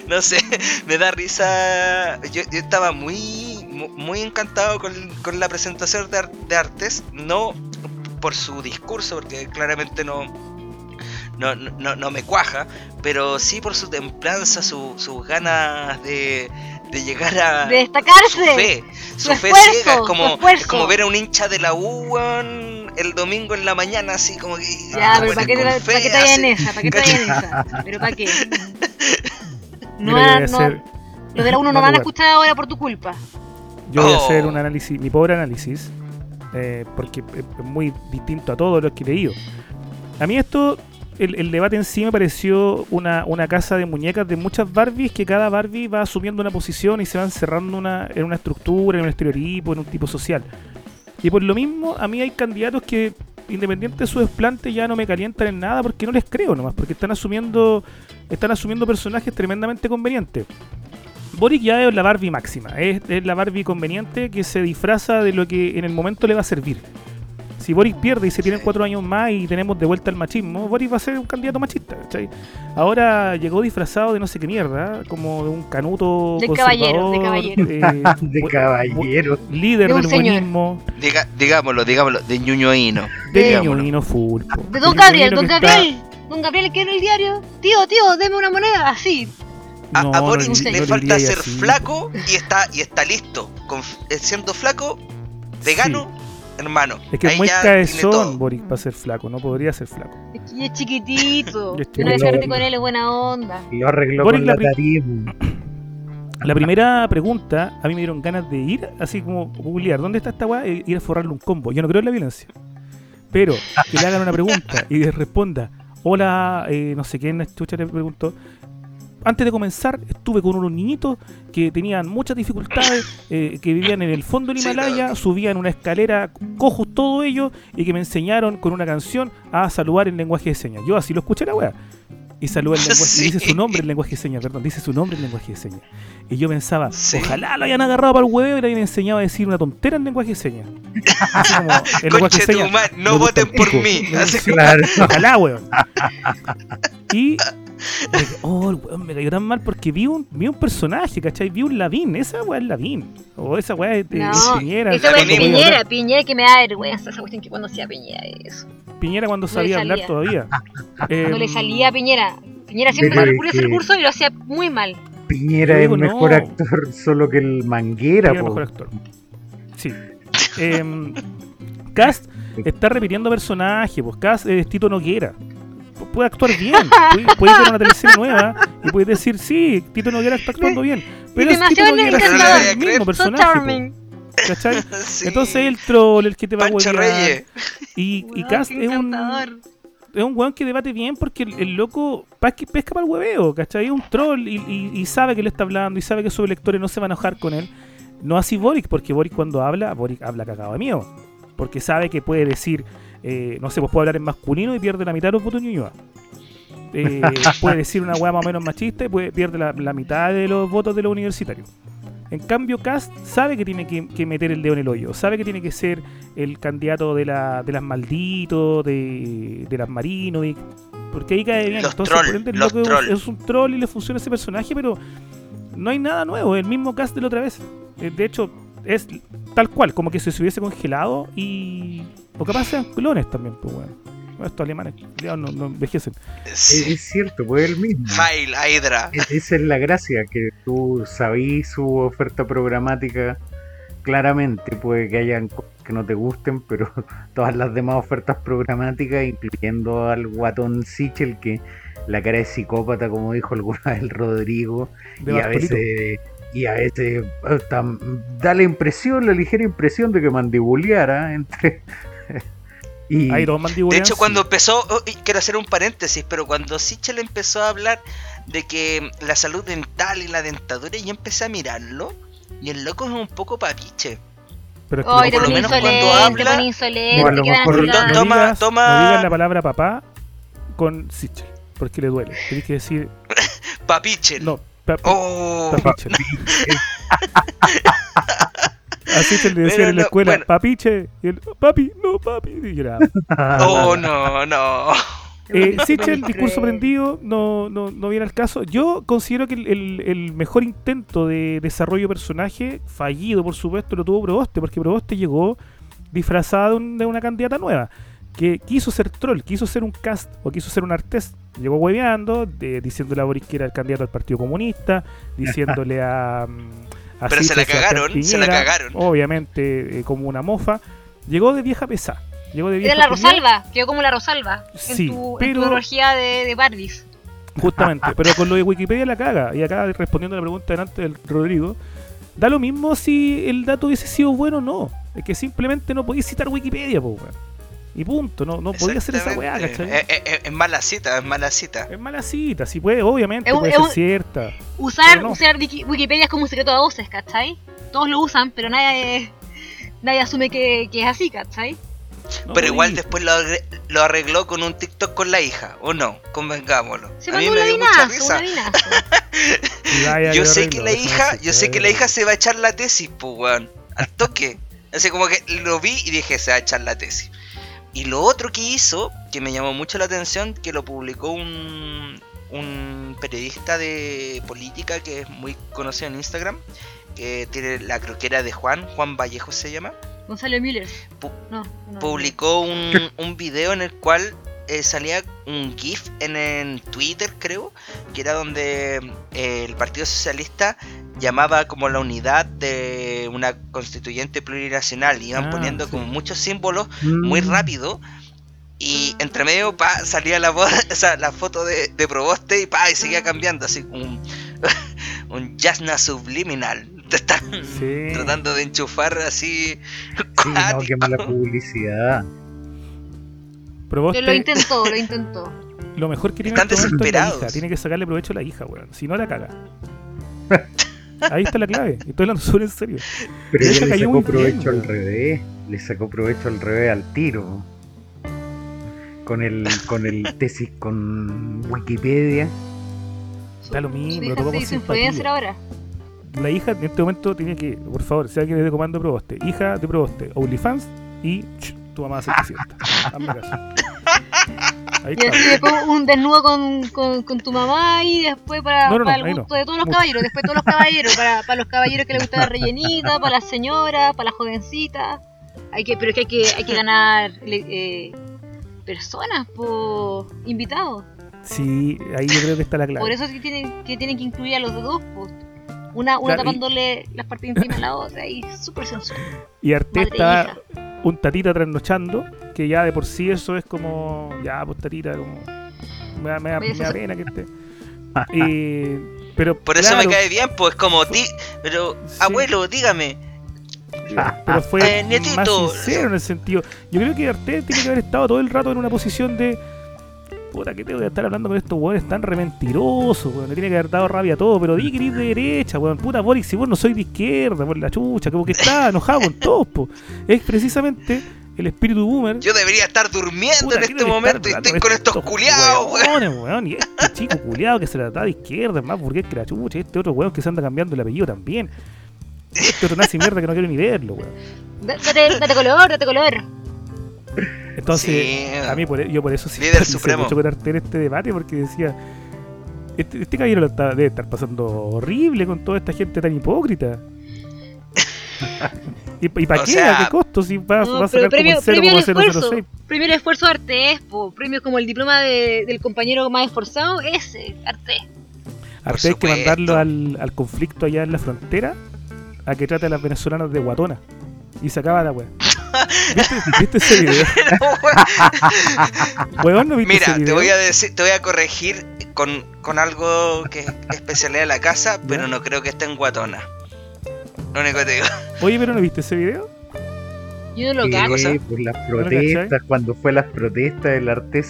No sé, me da risa. Yo estaba muy encantado con la presentación de Artés, no por su discurso, porque claramente no me cuaja, pero sí por su templanza, sus ganas de llegar a... De destacarse. Su fe ciega, es como ver a un hincha de la U el domingo en la mañana, así como que... Ya, pero ¿para qué te vayan en esa? ¿Pero para qué? Los de la uno no van a escuchar ahora por tu culpa. Yo voy a hacer un análisis, mi pobre análisis, porque es muy distinto a todos los que he leído. A mí esto, el debate en sí me pareció una casa de muñecas de muchas Barbies, que cada Barbie va asumiendo una posición y se va encerrando en una estructura, en un estereotipo, en un tipo social. Y por lo mismo, a mí hay candidatos que, independiente de su desplante, ya no me calientan en nada porque no les creo nomás, porque están asumiendo personajes tremendamente convenientes. Boric ya es la Barbie máxima, es la Barbie conveniente que se disfraza de lo que en el momento le va a servir. Si Boric pierde y se tienen 4 años más y tenemos de vuelta el machismo, Boric va a ser un candidato machista, ¿cachai? Ahora llegó disfrazado de no sé qué mierda, como de un canuto conservador, de caballero, líder de un del buenismo. Digámoslo, de ñuñoíno. De ñuñoíno full. De Don Gabriel, ¿qué en el diario? Tío, deme una moneda, así. A Boric le falta ser así. Flaco y está listo. Siendo flaco, vegano, sí. Hermano. Es que es muy caezón Boric para ser flaco, no podría ser flaco. Es que es chiquitito. Una vez que con él es buena onda. Y lo arregló Boric con la tarima. La primera pregunta, a mí me dieron ganas de ir, así como googlear, ¿dónde está esta weá? Ir a forrarle un combo. Yo no creo en la violencia. Pero que le hagan una pregunta y les responda, hola, no sé quién, chucha le preguntó. antes de comenzar estuve con unos niñitos que tenían muchas dificultades, que vivían en el fondo del Himalaya, subían una escalera cojos todos ellos, y que me enseñaron con una canción a saludar en lenguaje de señas. Yo así lo escuché la wea. Y saluda el lenguaje, sí. Dice su nombre en lenguaje de señas, perdón, dice su nombre en lenguaje de señas. Y yo pensaba, sí, ojalá lo hayan agarrado para el hueveo y le hayan enseñado a decir una tontera en lenguaje de señas. Así como, el lenguaje de señas, no voten por mí. Claro. Ojalá, weón. Y oh, el weón me cayó tan mal porque vi un personaje, ¿cachai? Vi un Lavín, esa weá es Lavín. O esa weá es Piñera. Esa weá es Piñera que me da vergüenza, esa cuestión que cuando hacía Piñera eso. Piñera cuando no sabía hablar todavía. No le salía a Piñera. Piñera siempre calculó ese recurso y lo hacía muy mal. Piñera es mejor actor solo que el Manguera. Piñera es mejor actor. Sí. Kast está repitiendo personajes. Pues Kast es Tito Noguera. Puede actuar bien. Puede hacer una televisión nueva y puede decir, sí, Tito Noguera está actuando bien. Pero es Tito Noguera es el mismo personaje. ¿Cachai? Sí. Entonces el troll, el que te va Pancho a huevear. Y Kast es un weón que debate bien porque el loco pesca para el hueveo, ¿cachai? Es un troll y sabe que le está hablando y sabe que sus electores no se van a enojar con él. No así Boric, porque Boric cuando habla cagado de miedo. Porque sabe que puede decir, no sé, pues puede hablar en masculino y pierde la mitad de los votos Ñuñoa. Puede decir una weá más o menos machista y pierde la mitad de los votos de los universitarios. En cambio, Kast sabe que tiene que meter el dedo en el hoyo, sabe que tiene que ser el candidato de las malditos, de las marinos, porque ahí cae bien. Los entonces, troll, por ende, los troll. Es un troll y le funciona ese personaje, pero no hay nada nuevo, el mismo Kast de la otra vez. De hecho, es tal cual, como que se hubiese congelado y... o capaz sean clones también, pues bueno. Estos alemanes no envejecen. Sí. Es cierto, pues el mismo. Fail, Hydra. Esa es la gracia, que tú sabís su oferta programática claramente. Puede que hayan cosas que no te gusten, pero todas las demás ofertas programáticas, incluyendo al guatón Sichel, que la cara de psicópata, como dijo alguna vez el Rodrigo, de y a veces hasta da la ligera impresión de que mandibuleara entre... De hecho, cuando empezó, quiero hacer un paréntesis, pero cuando Sichel empezó a hablar de que la salud dental y la dentadura, yo empecé a mirarlo y el loco es un poco papiche. Pero por lo menos cuando habla, no digas la palabra papá con Sichel, porque le duele. Tienes que decir papiche. No, papiche. Así se le decía en la escuela, bueno. Papiche, y él, papi, no papi, y era... Oh, no. Sichel, discurso prendido, no viene al caso. Yo considero que el mejor intento de desarrollo de personaje, fallido por supuesto, lo tuvo Provoste, porque Provoste llegó disfrazada de una candidata nueva, que quiso ser troll, quiso ser un Kast o quiso ser un Artés. Llegó hueveando, diciéndole a Boric que era el candidato al Partido Comunista, diciéndole a... Así pero se la cagaron. Obviamente, como una mofa. Llegó de vieja pesada. Era la Rosalba, quedó como la Rosalba. Sí, en tu ideología de Barbie. Justamente, pero con lo de Wikipedia la caga. Y acá respondiendo a la pregunta delante del Rodrigo, da lo mismo si el dato hubiese sido bueno o no. Es que simplemente no podía citar Wikipedia, po, weón. Y punto, no podía hacer esa weá, ¿cachai? Es mala cita. Es mala cita, sí puede, obviamente, puede ser cierta. Usar Wikipedia es como un secreto a voces, ¿cachai? Todos lo usan, pero nadie asume que es así, ¿cachai? No, pero igual después lo arregló con un TikTok con la hija, ¿o no? Convengámoslo. A mí me dio mucha risa. Yo sé que la hija se va a echar la tesis, pues, weón. Al toque. Así como que lo vi y dije, se va a echar la tesis. Y lo otro que hizo, que me llamó mucho la atención, que lo publicó un periodista de política que es muy conocido en Instagram, que tiene la croquera de Juan Vallejo se llama. Gonzalo Müller. Publicó un video en el cual salía un GIF en Twitter, creo, que era donde el Partido Socialista llamaba como la unidad de una constituyente plurinacional. Iban poniendo como muchos símbolos muy rápido. Y entre medio salía la foto de Provoste y seguía cambiando. Así un yasna subliminal. Te están tratando de enchufar así. Sí, no, qué mala publicidad. Provoste... Lo intentó. Lo mejor que tiene que hacer es la hija. Tiene que sacarle provecho a la hija, weón. Si no, la caga. Ahí está la clave. Estoy hablando sobre en serio. Pero ella le sacó provecho al revés. Le sacó provecho al revés al tiro. Con el tesis, con Wikipedia. Está lo mismo. Lo tocó con simpatía. La hija en este momento tiene que, por favor, sea quien le dé comando de Provoste. Hija de Provoste, OnlyFans y tu mamá se presenta. Hazme caso. Ahí y así después un desnudo con tu mamá y después para el gusto de todos los caballeros. Después todos los caballeros, para los caballeros que les gusta la rellenita, para las señoras, para las jovencitas. Pero es que hay que ganar personas por invitados. Sí, ahí yo creo que está la clave. Por eso es que tienen que incluir a los dos, pues. Una claro, tapándole las partes encima a la otra y súper sensual. Y Artés está un tatita trasnochando, que ya de por sí eso es como, ya, pues tatita, como, me da pena que esté. Pero, por eso claro, me cae bien, pues como, pero sí, abuelo, dígame. Pero fue más sincero en el sentido. Yo creo que Artés tiene que haber estado todo el rato en una posición de... Puta, que tengo que estar hablando con estos hueones tan rementirosos, weón. Le tiene que haber dado rabia a todo, pero di que eres de derecha, weón. Puta, Boric, si vos no soy de izquierda, por la chucha, como que está enojado con todos, po. Es precisamente el espíritu boomer. Yo debería estar durmiendo, puta, en este momento y estoy con estos culiados, weón. Y este chico culiado que se la da de izquierda, es más burgués que la chucha. Y este otro weón que se anda cambiando el apellido también. Este otro nazi mierda que no quiero ni verlo, weón. Date color. Entonces, sí, a mí yo por eso sí me mucho con Artés en este debate, porque decía, este caballero debe estar pasando horrible con toda esta gente tan hipócrita. ¿Y para qué? ¿A qué costo? Si va a sacar premio el esfuerzo de Artés, premios como el diploma del compañero más esforzado, ese, Artés. Artés que mandarlo al conflicto allá en la frontera, a que trate a las venezolanas de guatona. Y sacaba la wea. ¿Viste ese video? No, weón, ¿no viste ese video? Mira, te voy a corregir con algo que es especialidad de la casa, pero no creo que esté en guatona. Lo único que te digo. Oye, pero ¿no viste ese video? Yo no lo cacho. Por las protestas, cuando fue las protestas del Artés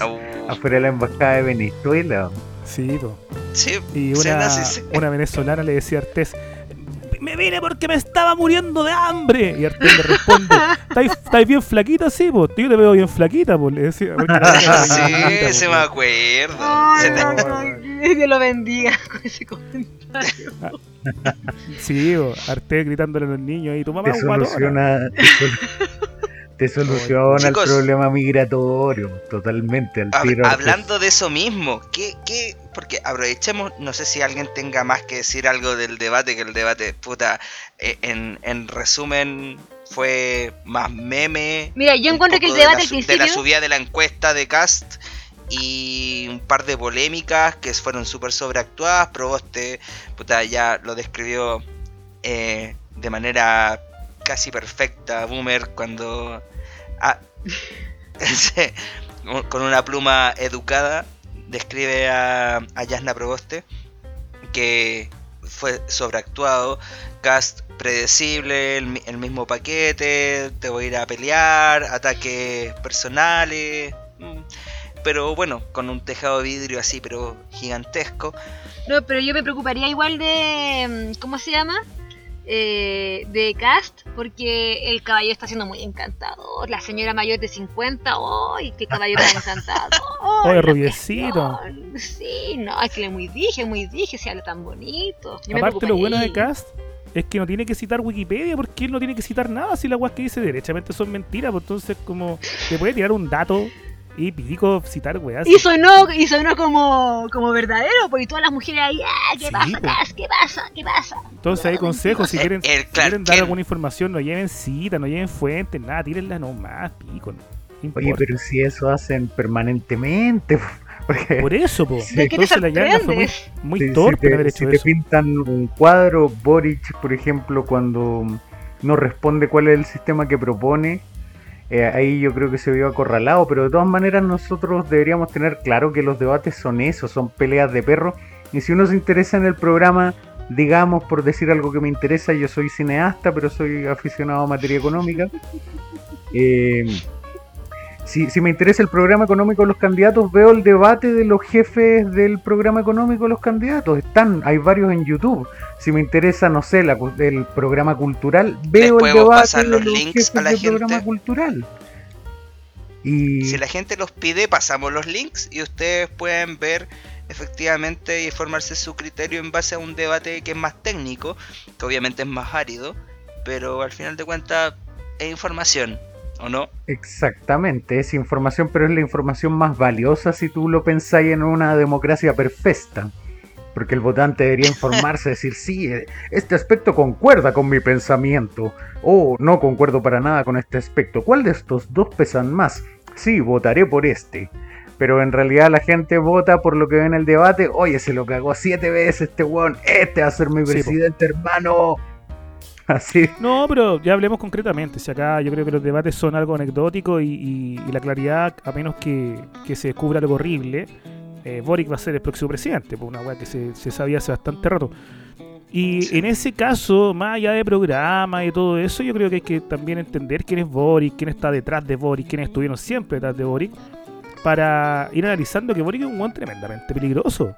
afuera de la embajada de Venezuela. Sí, po. Sí. Y una venezolana le decía a Artés: me vine porque me estaba muriendo de hambre. Y Artés le responde: ¿Estáis bien flaquita? Sí, po. Yo te veo bien flaquita, po. Le decía. Sí, se me acuerdo. Ay, que lo bendiga con ese comentario. Sí, po. Artés gritándole a los niños. Y tu mamá es un guatón. Te soluciona el problema migratorio. Totalmente. Hablando de eso mismo, ¿qué? Porque aprovechemos, no sé si alguien tenga más que decir algo del debate, que el debate, puta, en resumen, fue más meme. Mira, yo encuentro que el debate al principio... de la subida de la encuesta de Kast y un par de polémicas que fueron súper sobreactuadas. Provoste, puta, ya lo describió de manera casi perfecta, Boomer, cuando... con una pluma educada describe a Jasna Provoste, que fue sobreactuado. Kast, predecible, el mismo paquete, te voy a ir a pelear, ataques personales, pero bueno, con un tejado de vidrio así, pero gigantesco. No, pero yo me preocuparía igual de... ¿cómo se llama? De Kast, porque el caballero está siendo muy encantador. La señora mayor de 50, ¡ay, qué caballero encantador! ¡Ay, rubiecito! Sí, no, es que le muy dije, se habla tan bonito. Yo aparte, lo bueno de Kast es que no tiene que citar Wikipedia, porque él no tiene que citar nada. Si las guas que dice derechamente son mentiras, pues entonces, como, te puede tirar un dato y pico citar weas. Y sonó como verdadero, porque todas las mujeres ahí, ¿qué sí, pasa, pues? ¿Qué pasa? Entonces hay consejos, si quieren dar alguna información, no lleven cita, no lleven fuentes, nada, tírenla nomás, pico. No. Oye, pero si eso hacen permanentemente, porque... Por eso, po. Sí. Entonces la llana fue muy torpe de haber hecho eso. Si te pintan un cuadro, Boric, por ejemplo, cuando no responde cuál es el sistema que propone, ahí yo creo que se vio acorralado, pero de todas maneras nosotros deberíamos tener claro que los debates son eso, son peleas de perros, y si uno se interesa en el programa, digamos, por decir algo que me interesa, yo soy cineasta, pero soy aficionado a materia económica, Si me interesa el programa económico de los candidatos, veo el debate de los jefes del programa económico de los candidatos. Hay varios en YouTube. Si me interesa, no sé, el programa cultural, veo el debate de los jefes del programa cultural. Y si la gente los pide, pasamos los links y ustedes pueden ver efectivamente y formarse su criterio en base a un debate que es más técnico, que obviamente es más árido, pero al final de cuentas es información. ¿O no? Exactamente, es información, pero es la información más valiosa si tú lo pensás en una democracia perfecta, porque el votante debería informarse, decir, sí, este aspecto concuerda con mi pensamiento, o no concuerdo para nada con este aspecto, ¿cuál de estos dos pesan más? Sí, votaré por este. Pero en realidad la gente vota por lo que ve en el debate. Oye, se lo cagó 7 veces este hueón, este va a ser mi presidente, sí, hermano. Así. No, pero ya hablemos concretamente. Si acá yo creo que los debates son algo anecdótico y la claridad, a menos que se descubra algo horrible, Boric va a ser el próximo presidente, por una weá que se sabía hace bastante rato. Y sí, en ese caso, más allá de programa y todo eso, yo creo que hay que también entender quién es Boric, quién está detrás de Boric, quiénes estuvieron siempre detrás de Boric, para ir analizando que Boric es un hueón tremendamente peligroso.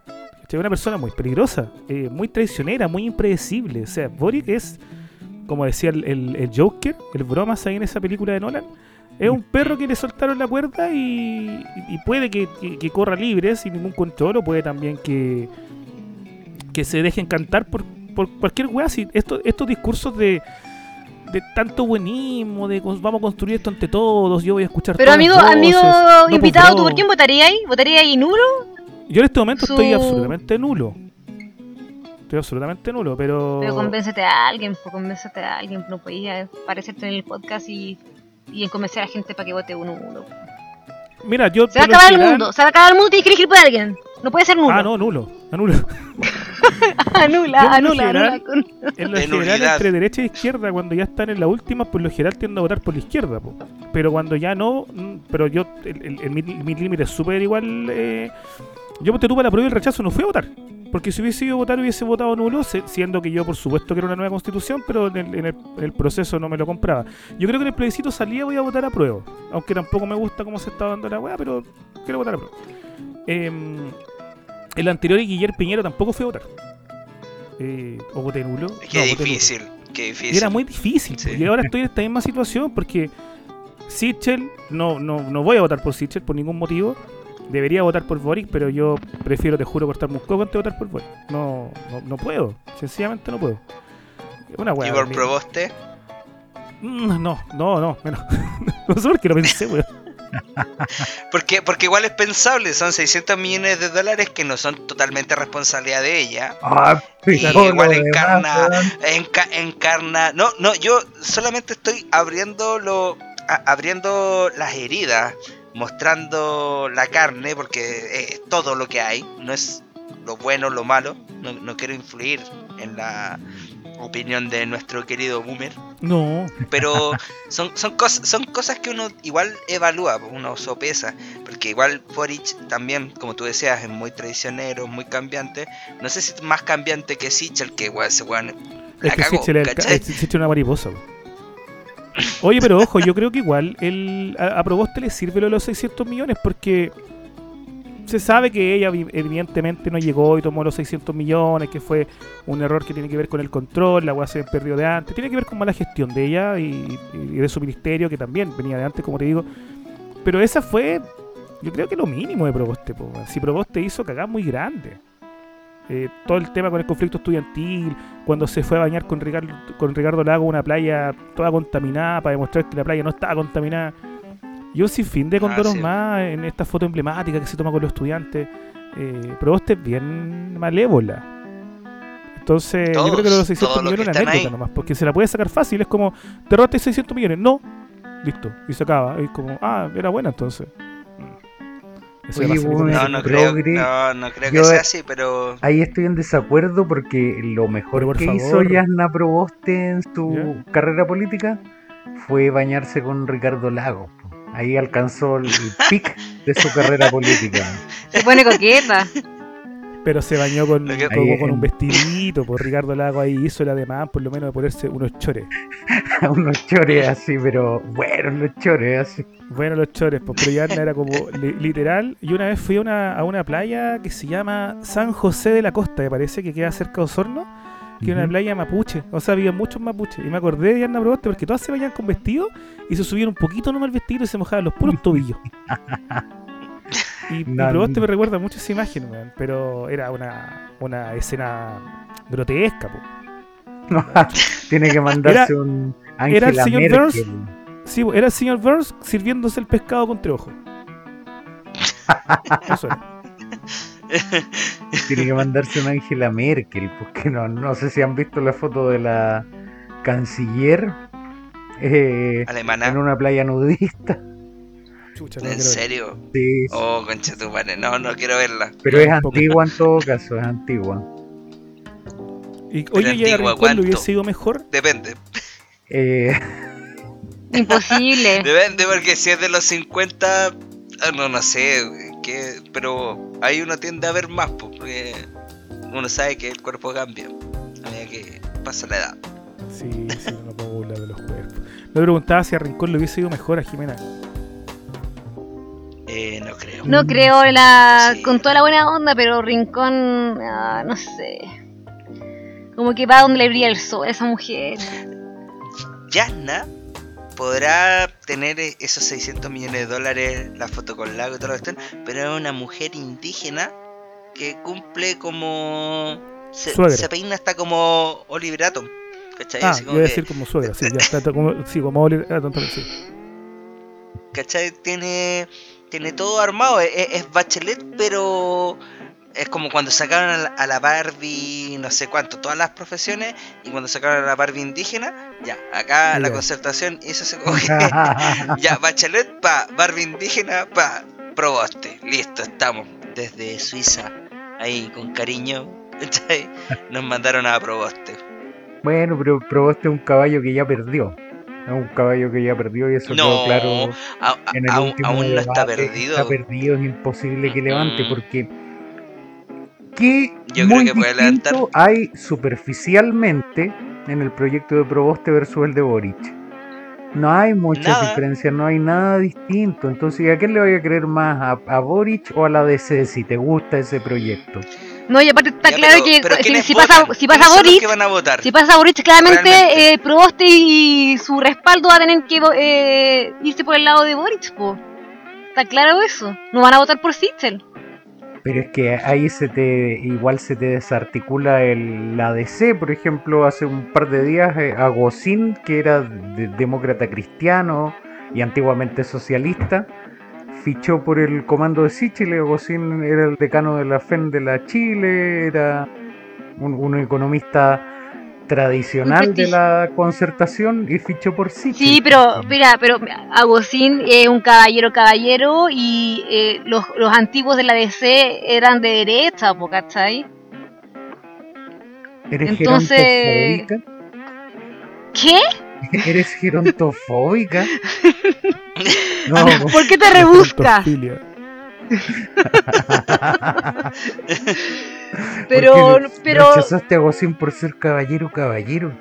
Es una persona muy peligrosa, muy traicionera, muy impredecible. O sea, Boric es, como decía el Joker, el bromas ahí en esa película de Nolan, es un perro que le soltaron la cuerda y puede que corra libre sin ningún control, o puede también que se deje encantar por cualquier weá. Si estos discursos de tanto buenismo, de vamos a construir esto ante todos, yo voy a escuchar. Pero amigo no invitado, ¿tú por quién votaría ahí? ¿Votaría ahí nulo? Yo en este momento estoy absolutamente nulo. Pero convéncete a alguien, no podías parecerte en el podcast y convencer a la gente para que vote uno. Mira, yo se va a acabar el mundo, tienes que elegir por alguien. No puede ser nulo. Ah, no, nulo. anula. En lo general, entre derecha e izquierda, cuando ya están en la última, por lo general tiendo a votar por la izquierda, po. Pero cuando ya no, pero yo, mi límite es súper igual. Yo voté tú para la prueba y el rechazo, no fui a votar. Porque si hubiese ido a votar, hubiese votado nulo, siendo que yo, por supuesto, que era una nueva constitución, pero en el proceso no me lo compraba. Yo creo que en el plebiscito salía, voy a votar a prueba. Aunque tampoco me gusta cómo se está dando la weá, pero quiero votar a prueba. El anterior y Guillermo Piñera tampoco fue a votar. O voté nulo. Qué difícil. Era muy difícil. Sí. Y ahora estoy en esta misma situación porque Sichel, no voy a votar por Sichel por ningún motivo. Debería votar por Boric, pero yo prefiero, te juro, cortarme un coco antes de votar por Boric. No puedo, sencillamente no puedo. Una hueá. ¿Y por Provoste? No, menos. No sé por qué lo pensé, weón. Porque igual es pensable, son $600 millones que no son totalmente responsabilidad de ella. Y igual encarna. No, yo solamente estoy abriendo las heridas, mostrando la carne, porque es todo lo que hay, no es lo bueno, lo malo. No quiero influir en la opinión de nuestro querido Boomer. No. Pero son cosas que uno igual evalúa, uno sopesa, porque igual Boric también, como tú decías, es muy traicionero, muy cambiante. No sé si es más cambiante que Sichel, que igual se juegan. Es que Sichel es una mariposa. Oye, pero ojo, yo creo que igual a Provoste le sirve lo de los 600 millones porque se sabe que ella evidentemente no llegó y tomó los 600 millones, que fue un error que tiene que ver con el control, la weá se perdió de antes, tiene que ver con mala gestión de ella y de su ministerio, que también venía de antes, como te digo. Pero esa fue, yo creo que lo mínimo de Provoste, po. Si Provoste hizo cagada muy grande. Todo el tema con el conflicto estudiantil, cuando se fue a bañar con Ricardo Lago a una playa toda contaminada para demostrar que la playa no estaba contaminada, y un sinfín de condoros más en esta foto emblemática que se toma con los estudiantes. Provoste es bien malévola, entonces yo creo que los 600 millones es una anécdota nomás, porque se la puede sacar fácil. Es como, te robaste 600 millones, no, listo, y se acaba. Es como, era buena entonces. Oye, no creo que sea así, pero ahí estoy en desacuerdo, porque lo mejor que hizo Yasna Provoste en su carrera política fue bañarse con Ricardo Lago. Ahí alcanzó el pic de su carrera política. Se pone coqueta. Pero se bañó con un vestidito, por Ricardo Lago ahí hizo la demanda, por lo menos, de ponerse unos chores. unos chores así, pero bueno, los chores así. Bueno, los chores, pues, pero ya era como literal. Yo una vez fui a una playa que se llama San José de la Costa, me parece, que queda cerca de Osorno, que era una playa mapuche, o sea, había muchos mapuches. Y me acordé de Ana Provoste porque todas se bañaban con vestido y se subían un poquito nomás el vestido y se mojaban los puros tobillos. Y Provoste me recuerda mucho esa imagen, man, pero era una escena grotesca, po. No, tiene que mandarse un Angela Merkel. Burns, sí, era el señor Burns sirviéndose el pescado con treojo. Eso era. Tiene que mandarse una Angela Merkel, porque no sé si han visto la foto de la canciller alemana en una playa nudista. Chucha, ¿en serio? Sí. Oh, conchetumare, no quiero verla. Pero es antigua en todo caso, es antigua. Y oye, ¿y cuándo hubiese sido mejor? Depende. Imposible. Depende, porque si es de los 50, no sé, que, pero ahí uno tiende a ver más, porque uno sabe que el cuerpo cambia a medida que pasa la edad. Sí, no puedo burlar de los cuerpos. Me preguntaba si a Rincón le hubiese ido mejor a Jimena. No creo. No creo, con toda la buena onda, pero Rincón, no sé. Como que va donde le brilla el sol a esa mujer. Yasna podrá tener esos $600 millones, la foto con lago y toda la cuestión, pero es una mujer indígena que cumple como... Se peina hasta como Oliver Atom, ¿cachai? Ah, así como voy a decir como suegra, sí, ya está como Oliver Atom, sí. ¿Cachai? Tiene todo armado, es Bachelet, pero... Es como cuando sacaron a la Barbie, no sé cuánto, todas las profesiones, y cuando sacaron a la Barbie indígena, ya, acá la Concertación, eso se coge. Ya, Bachelet, Barbie indígena, Provoste, listo, estamos. Desde Suiza, ahí con cariño, nos mandaron a Provoste. Bueno, pero Provoste es un caballo que ya perdió. Es un caballo que ya perdió y eso quedó claro. En el aún no está perdido. Está perdido, es imposible que levante, porque... Que yo muy creo que puede levantar. Hay superficialmente en el proyecto de Provoste versus el de Boric. No hay muchas diferencias, no hay nada distinto. Entonces, ¿a quién le voy a creer más? ¿A Boric o a la DC si te gusta ese proyecto? No, y aparte está claro que si pasa Boric, claramente Provoste y su respaldo va a tener que irse por el lado de Boric, po. Está claro eso. No van a votar por Sichel. Pero es que ahí se te desarticula la DC. Por ejemplo, hace un par de días Agosín, que era demócrata cristiano y antiguamente socialista, fichó por el comando de Sichel. Agosín era el decano de la FEN de la Chile, era un economista tradicional de la Concertación y fichó por Sichel. Sí, pero mira, Agosín es un caballero y los antiguos de la DC eran de derecha, ¿cachai? ¿Eres gerontofóbica? ¿Qué? ¿Eres gerontofóbica? No, ¿por qué te rebuscas? pero rechazaste a Agosín por ser caballero.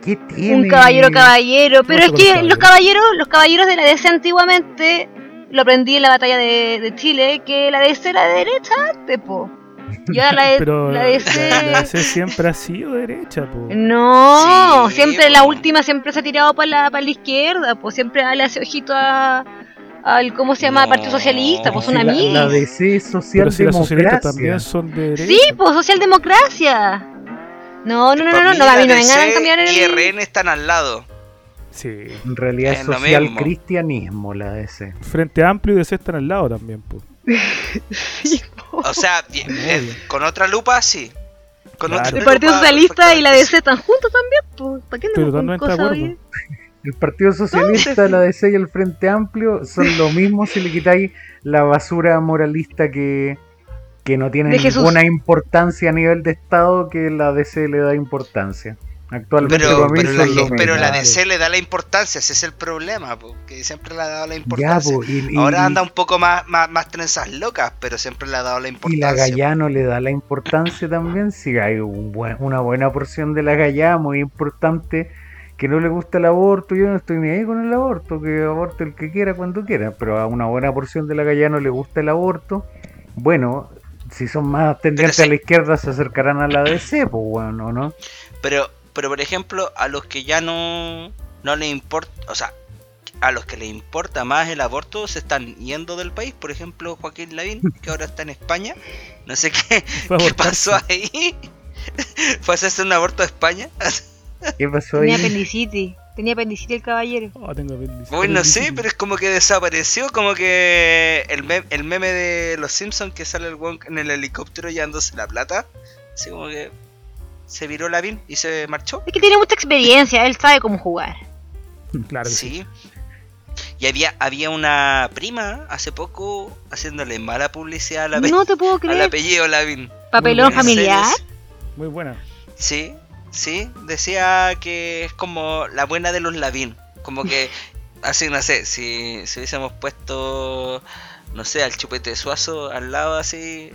¿Qué tiene? Un caballero, pero es que los caballeros de la DC antiguamente, lo aprendí en la batalla de Chile, que la DC era de derecha antes, po. Ya la DC... La DC siempre ha sido derecha, po. No, sí, siempre po. La última siempre se ha tirado para la izquierda, po. Siempre le hace ojito al ¿cómo se llama? Partido Socialista, pues son amigos. La DC es socialdemocracia. También son de derecha. Sí, pues socialdemocracia. No, a mí no vengan a cambiar el... Y RN están al lado. Sí. En realidad es social cristianismo la DC. Frente Amplio y DC están al lado también, pues. Sí, o sea, con otra lupa sí. Con otra el Partido Socialista y la DC están juntos también, pues. ¿Para qué no cosa hoy? El Partido Socialista, la DC y el Frente Amplio son lo mismo si le quitáis la basura moralista que no tiene ninguna importancia a nivel de Estado que la DC le da importancia. Actualmente pero la DC le da la importancia, ese es el problema, porque siempre le ha dado la importancia. Ya, ahora anda un poco más trenzas locas, pero siempre le ha dado la importancia. Y la Gallá no le da la importancia también, sí, hay una buena porción de la Gallá muy importante que no le gusta el aborto, yo no estoy ni ahí con el aborto, que aborte el que quiera, cuando quiera, pero a una buena porción de la calle no le gusta el aborto. Bueno, si son más tendentes a la izquierda se acercarán a la DC, pues bueno, ¿no? Pero por ejemplo, a los que ya no les importa, o sea, a los que les importa más el aborto se están yendo del país. Por ejemplo, Joaquín Lavín, que ahora está en España, no sé qué pasó ahí. ¿Fue a hacerse un aborto a España? ¿Qué pasó ahí? Tenía apendicitis el caballero. Oh, tengo apendicitis. Bueno, sí, pero es como que desapareció, como que el meme de los Simpsons que sale el weón en el helicóptero llevándose la plata, así como que se viró Lavín y se marchó. Es que tiene mucha experiencia, él sabe cómo jugar. Claro que sí. Y había una prima hace poco haciéndole mala publicidad a la no te puedo creer. Al apellido Lavín. Papelón familiar. Muy buena. Sí, sí, decía que es como la buena de los Lavín. Como que, así no sé, si hubiésemos puesto, no sé, al Chupete Suazo al lado así,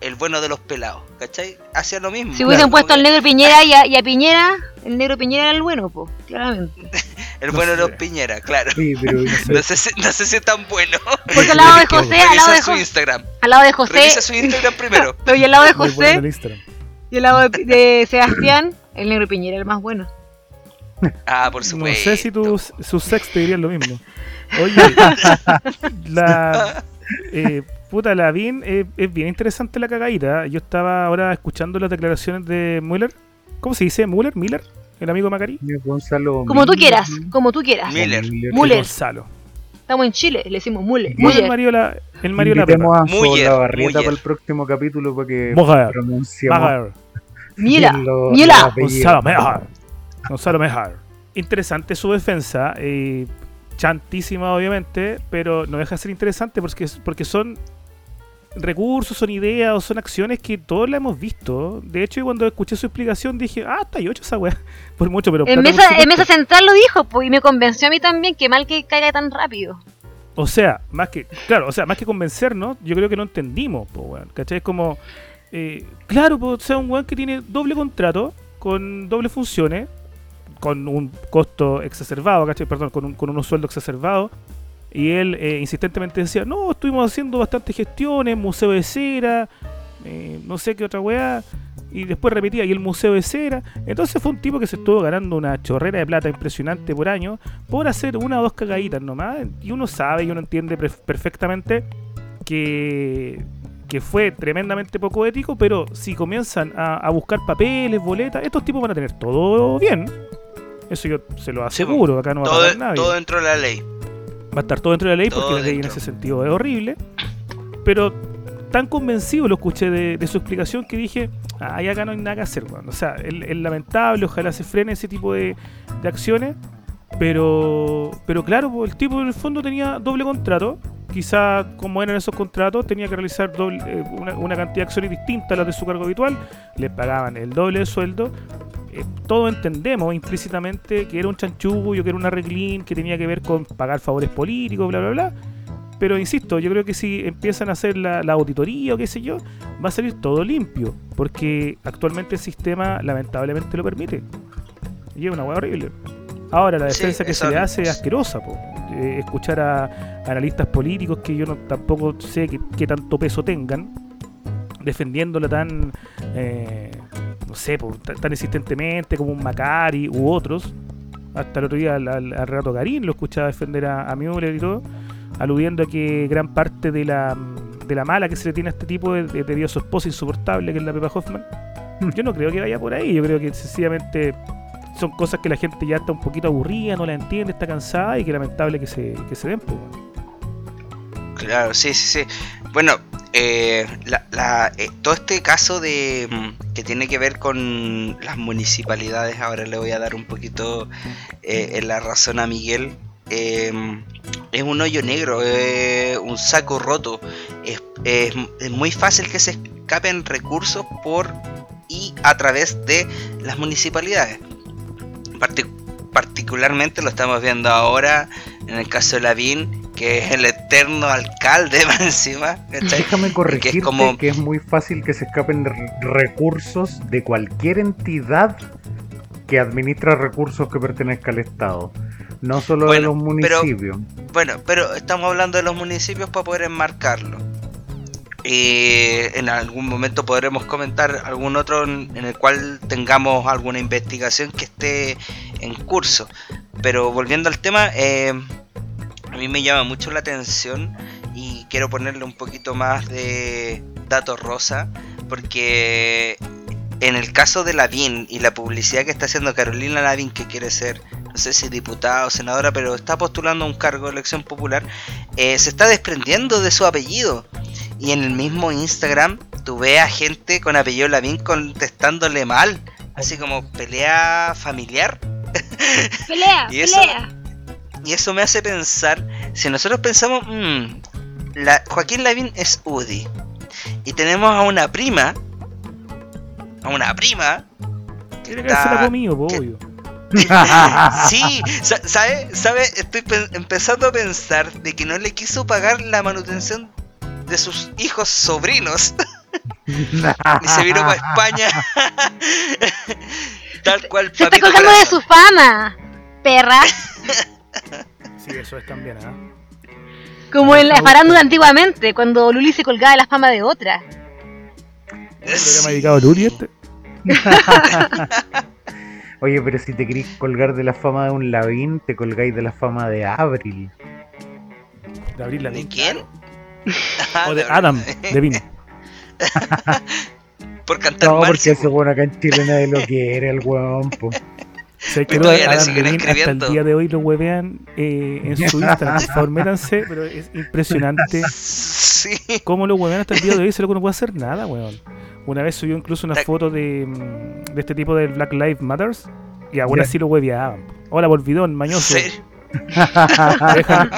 el bueno de los pelados, ¿cachai? Hacía lo mismo. Si hubiesen puesto al negro Piñera y a Piñera, el negro Piñera era el bueno, pues, claramente. El bueno de los Piñera, claro. Sí, pero no sé si es tan bueno. Porque al lado de José, al lado de su Instagram. Al lado de José. Revisa su Instagram primero. Pero y al lado de José. Y el lado de Sebastián, el negro Piñera, el más bueno. Ah, por supuesto. No sé si sus sex te dirían lo mismo. Oye, puta, Lavín, es bien interesante la cagadita. Yo estaba ahora escuchando las declaraciones de Müller. ¿Cómo se dice? ¿Müller? ¿El amigo Macari? Gonzalo. Como tú quieras. Müller. Gonzalo. Estamos en Chile, le decimos Müller. El Mario la Pepa. Müller. La barrieta para el próximo capítulo para que pronunciemos. Miela. Gonzalo Mejar. Interesante su defensa. Chantísima, obviamente, pero no deja de ser interesante porque son recursos, son ideas o son acciones que todos la hemos visto. De hecho, cuando escuché su explicación dije, está yocho esa weá. Por mucho, pero en mesa central lo dijo, pues, y me convenció a mí también, que mal que caiga tan rápido. O sea, más que convencernos, yo creo que no entendimos, pues, weón. ¿Cachai? Es como, claro, pues, o sea, un weón que tiene doble contrato, con doble funciones, con un costo exacerbado, ¿cachai? Perdón, con un sueldo exacerbado. Y él insistentemente decía, no, estuvimos haciendo bastantes gestiones, museo de cera, no sé qué otra weá. Y después repetía, y el museo de cera. Entonces fue un tipo que se estuvo ganando una chorrera de plata impresionante por año por hacer una o dos cagaditas nomás. Y uno sabe y uno entiende perfectamente que fue tremendamente poco ético, pero si comienzan a buscar papeles, boletas, estos tipos van a tener todo bien. Eso yo se lo aseguro, acá no va a pasar nadie. Todo dentro de la ley. Va a estar todo dentro de la ley, porque la ley en ese sentido es horrible. Pero tan convencido lo escuché de su explicación que dije, ahí acá no hay nada que hacer, man. O sea, es lamentable, ojalá se frene ese tipo de acciones. Pero claro, el tipo en el fondo tenía doble contrato. Quizá, como eran esos contratos, tenía que realizar una cantidad de acciones distintas a las de su cargo habitual. Le pagaban el doble de sueldo. Todos entendemos implícitamente que era un chanchullo, que era un arreglín, que tenía que ver con pagar favores políticos, bla, bla, bla. Pero insisto, yo creo que si empiezan a hacer la auditoría o qué sé yo, va a salir todo limpio, porque actualmente el sistema lamentablemente lo permite. Y es una hueá horrible. Ahora, la defensa que se le hace es asquerosa, po. Escuchar a analistas políticos que yo tampoco sé qué tanto peso tengan, defendiéndola tan... no sé, tan insistentemente como un Macari u otros. Hasta el otro día al Renato Garín lo escuchaba defender a Müller y todo, aludiendo a que gran parte de la mala que se le tiene a este tipo es debido a su esposa insoportable, que es la Pepa Hoffman. Yo no creo que vaya por ahí, yo creo que sencillamente son cosas que la gente ya está un poquito aburrida, no la entiende, está cansada, y que lamentable que se den, pues. Claro, sí. Bueno, todo este caso que tiene que ver con las municipalidades, ahora le voy a dar un poquito la razón a Miguel. Es un hoyo negro, un saco roto. Es muy fácil que se escapen recursos por y a través de las municipalidades. Particularmente lo estamos viendo ahora en el caso de Lavín, que es el eterno alcalde más encima, ¿cachai? Déjame corregirte que es muy fácil que se escapen recursos de cualquier entidad que administra recursos que pertenezcan al Estado, no solo de los municipios. Pero estamos hablando de los municipios para poder enmarcarlo. En algún momento podremos comentar algún otro en el cual tengamos alguna investigación que esté en curso. Pero volviendo al tema, a mí me llama mucho la atención y quiero ponerle un poquito más de datos rosa, porque en el caso de Lavín y la publicidad que está haciendo Carolina Lavín, que quiere ser, no sé si diputada o senadora, pero está postulando un cargo de elección popular, se está desprendiendo de su apellido. Y en el mismo Instagram tú ves a gente con apellido Lavín contestándole mal, así como pelea familiar. Pelea, y eso, pelea. Y eso me hace pensar, si nosotros pensamos, Joaquín Lavín es UDI, y tenemos a una prima, que está... conmigo, obvio. Sí, ¿sabe? Estoy empezando a pensar de que no le quiso pagar la manutención de sus hijos sobrinos y se vino para España. Tal cual. Se está colgando de su fama, perra. Sí, eso es también, ¿eh? Como en la farándula antiguamente, cuando Luli se colgaba de la fama de otra. ¿Lo ha dedicado Luli este? Oye, pero si te querís colgar de la fama de un Lavín, te colgáis de la fama de Abril. ¿De Abril Lavín? ¿De quién? O de Adam, de Vino. Por cantar mal. No, porque ese weón acá en Chile nadie lo quiere, el weón, po. Sé que Adam Levin hasta el día de hoy lo huevean en su Instagram. Informéranse, pero es impresionante cómo lo huevean hasta el día de hoy. Solo que no puede hacer nada, weón. Una vez subió incluso una foto de este tipo del Black Lives Matters y ahora sí lo hueveaban. Hola, volvidón, mañoso. ¿Sí?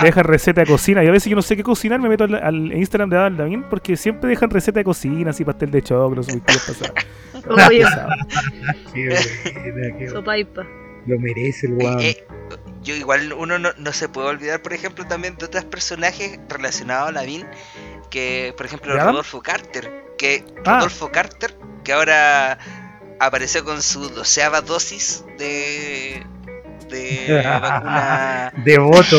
Dejan receta de cocina. Y a veces yo no sé qué cocinar, me meto al Instagram de Adam Lavín, porque siempre dejan receta de cocina, así pastel de choclo, sopaipa. Lo merece el guau. Yo igual uno no se puede olvidar, por ejemplo, también de otros personajes relacionados a Lavín, que por ejemplo Rodolfo Carter, que ahora apareció con su 12ª dosis de vacuna de voto.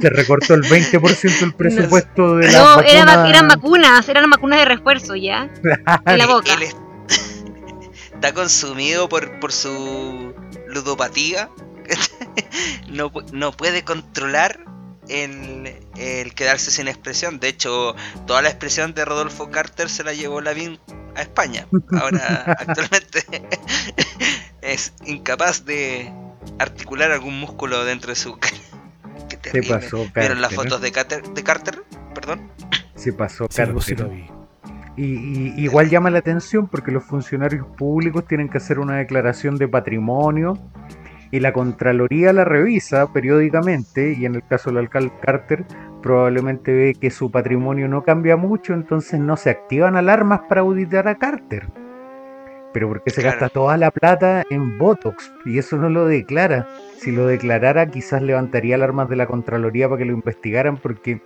Se recortó el 20% el presupuesto de la vacuna. Eran vacunas de refuerzo ya. De la boca. Él está consumido por su ludopatía. No puede controlar el quedarse sin expresión. De hecho, toda la expresión de Rodolfo Carter se la llevó Lavín a España. Ahora actualmente es incapaz de articular algún músculo dentro de su cara. ¿Qué te pasó, Carter? ¿Vieron las fotos de Carter? ¿Perdón? Se pasó, Carter. Sí, lo vi. Y igual llama la atención porque los funcionarios públicos tienen que hacer una declaración de patrimonio y la Contraloría la revisa periódicamente, y en el caso del alcalde Carter probablemente ve que su patrimonio no cambia mucho, entonces no se activan alarmas para auditar a Carter. Pero porque se gasta toda la plata en Botox y eso no lo declara. Si lo declarara, quizás levantaría alarmas de la Contraloría para que lo investigaran, porque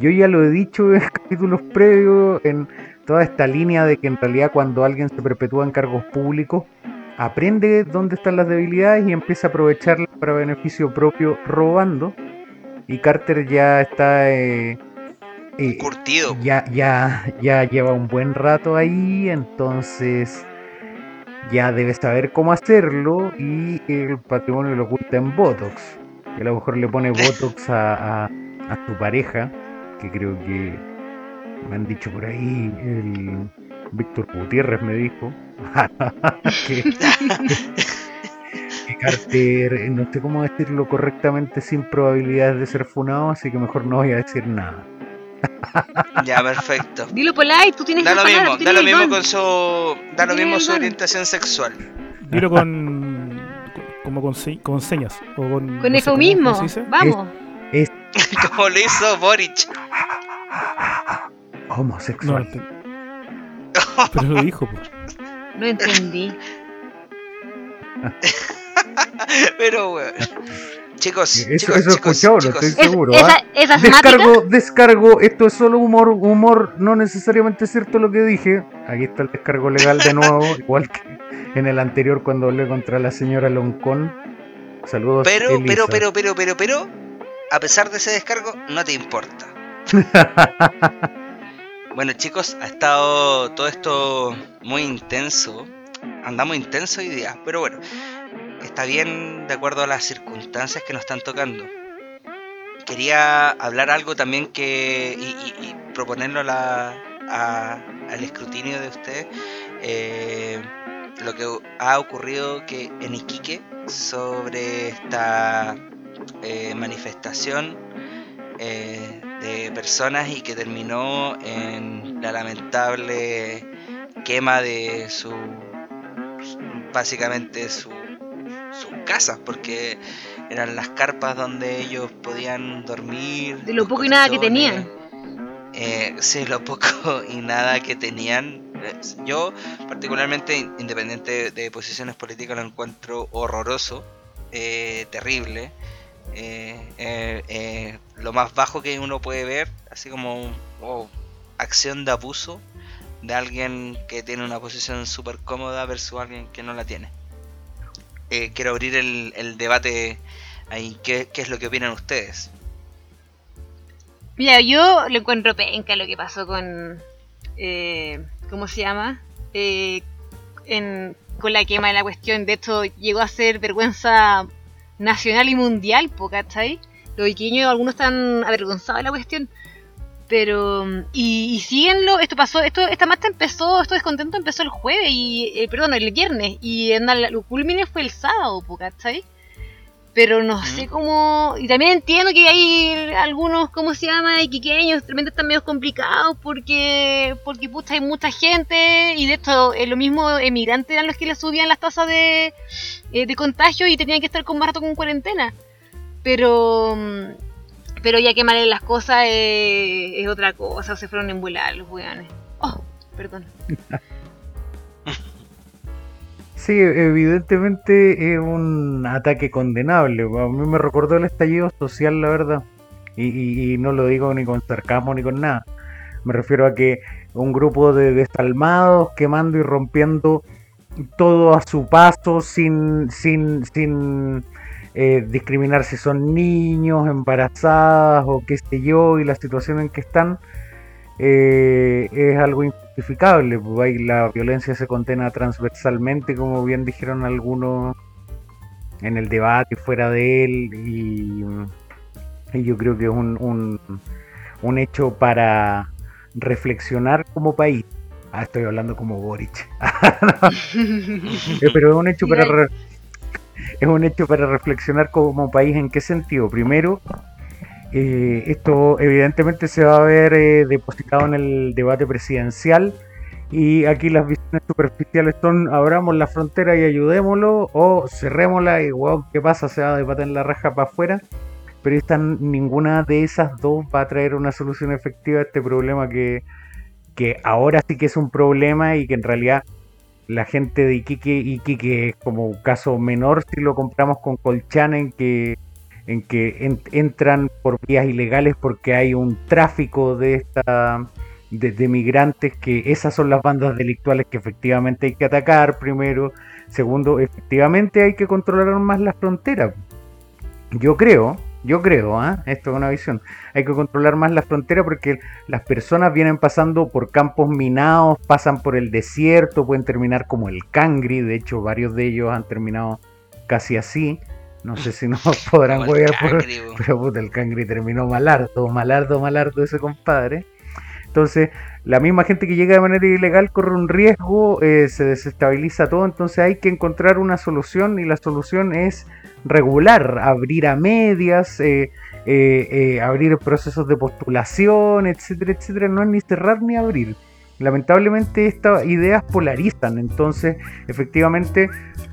yo ya lo he dicho en capítulos previos, en toda esta línea de que en realidad cuando alguien se perpetúa en cargos públicos, aprende dónde están las debilidades y empieza a aprovecharlas para beneficio propio robando. Y Carter ya está... curtido. Ya lleva un buen rato ahí, entonces... ya debe saber cómo hacerlo, y el patrimonio lo oculta en Botox. Y a lo mejor le pone Botox a su pareja, que creo que me han dicho por ahí, el Víctor Gutiérrez me dijo que Carter, no sé cómo decirlo correctamente sin probabilidades de ser funado, así que mejor no voy a decir nada. Ya, perfecto. Dilo por ahí, tú tienes Da lo mismo su orientación sexual. Dilo con señas o con no eso mismo. Vamos. Es como lo hizo Boric. Homosexual. No, pero lo dijo, pues. No entendí. Pero bueno. Chicos, eso escuchado, no estoy seguro. ¿Esa descargo, esto es solo humor, no necesariamente cierto lo que dije. Aquí está el descargo legal de nuevo, igual que en el anterior cuando hablé contra la señora Loncón. Saludos. Pero, a pesar de ese descargo, no te importa. Bueno, chicos, ha estado todo esto muy intenso. Andamos intenso hoy día, pero bueno. Está bien de acuerdo a las circunstancias que nos están tocando. Quería hablar algo también que y proponerlo al escrutinio de ustedes, lo que ha ocurrido que en Iquique sobre esta manifestación de personas y que terminó en la lamentable quema de sus casas, porque eran las carpas donde ellos podían dormir, de lo poco y nada que tenían. Lo poco y nada que tenían. Yo particularmente, independiente de posiciones políticas, lo encuentro horroroso, terrible, lo más bajo que uno puede ver, así como acción de abuso de alguien que tiene una posición súper cómoda versus alguien que no la tiene. Quiero abrir el debate ahí. ¿Qué es lo que opinan ustedes? Mira, yo le encuentro penca lo que pasó con ¿cómo se llama? Con la quema de la cuestión. De hecho, llegó a ser vergüenza nacional y mundial, ¿cachai? Los iquiqueños, algunos están avergonzados de la cuestión. Pero, y síguenlo, esta marcha empezó, esto descontento empezó el jueves, el viernes, y lo culmine fue el sábado, ¿cachai? Pero no sé cómo, y también entiendo que hay algunos, iquiqueños, realmente están medio complicados, porque puta, hay mucha gente, y de hecho, los mismos emigrantes eran los que les subían las tasas de contagio y tenían que estar con más rato con cuarentena, pero ya quemarle las cosas es otra cosa. Se fueron en volar los weones. Perdón. Sí, evidentemente es un ataque condenable. A mí me recordó el estallido social, la verdad. Y no lo digo ni con sarcasmo ni con nada. Me refiero a que un grupo de desalmados quemando y rompiendo todo a su paso sin discriminar si son niños, embarazadas o qué sé yo, y la situación en que están es algo injustificable. La violencia se condena transversalmente, como bien dijeron algunos en el debate y fuera de él, y yo creo que es un hecho para reflexionar como país. Estoy hablando como Boric. Pero es un hecho para reflexionar como país. ¿En qué sentido? Primero, esto evidentemente se va a ver depositado en el debate presidencial, y aquí las visiones superficiales son: abramos la frontera y ayudémoslo, o cerrémosla y ¿qué pasa? Se va a debatir en la raja para afuera. Pero ninguna de esas dos va a traer una solución efectiva a este problema que ahora sí que es un problema, y que en realidad la gente de Iquique es como un caso menor si lo compramos con Colchán, en que entran por vías ilegales, porque hay un tráfico de migrantes, que esas son las bandas delictuales que efectivamente hay que atacar primero. Segundo, efectivamente hay que controlar más las fronteras. Yo creo, esto es una visión. Hay que controlar más la frontera, porque las personas vienen pasando por campos minados, pasan por el desierto, pueden terminar como el Cangri. De hecho, varios de ellos han terminado casi así. No sé si nos podrán huear, pero puta, el Cangri terminó malardo ese compadre. Entonces, la misma gente que llega de manera ilegal corre un riesgo, se desestabiliza todo. Entonces hay que encontrar una solución, y la solución es regular, abrir a medias, abrir procesos de postulación, etcétera, no es ni cerrar ni abrir. Lamentablemente estas ideas polarizan, entonces efectivamente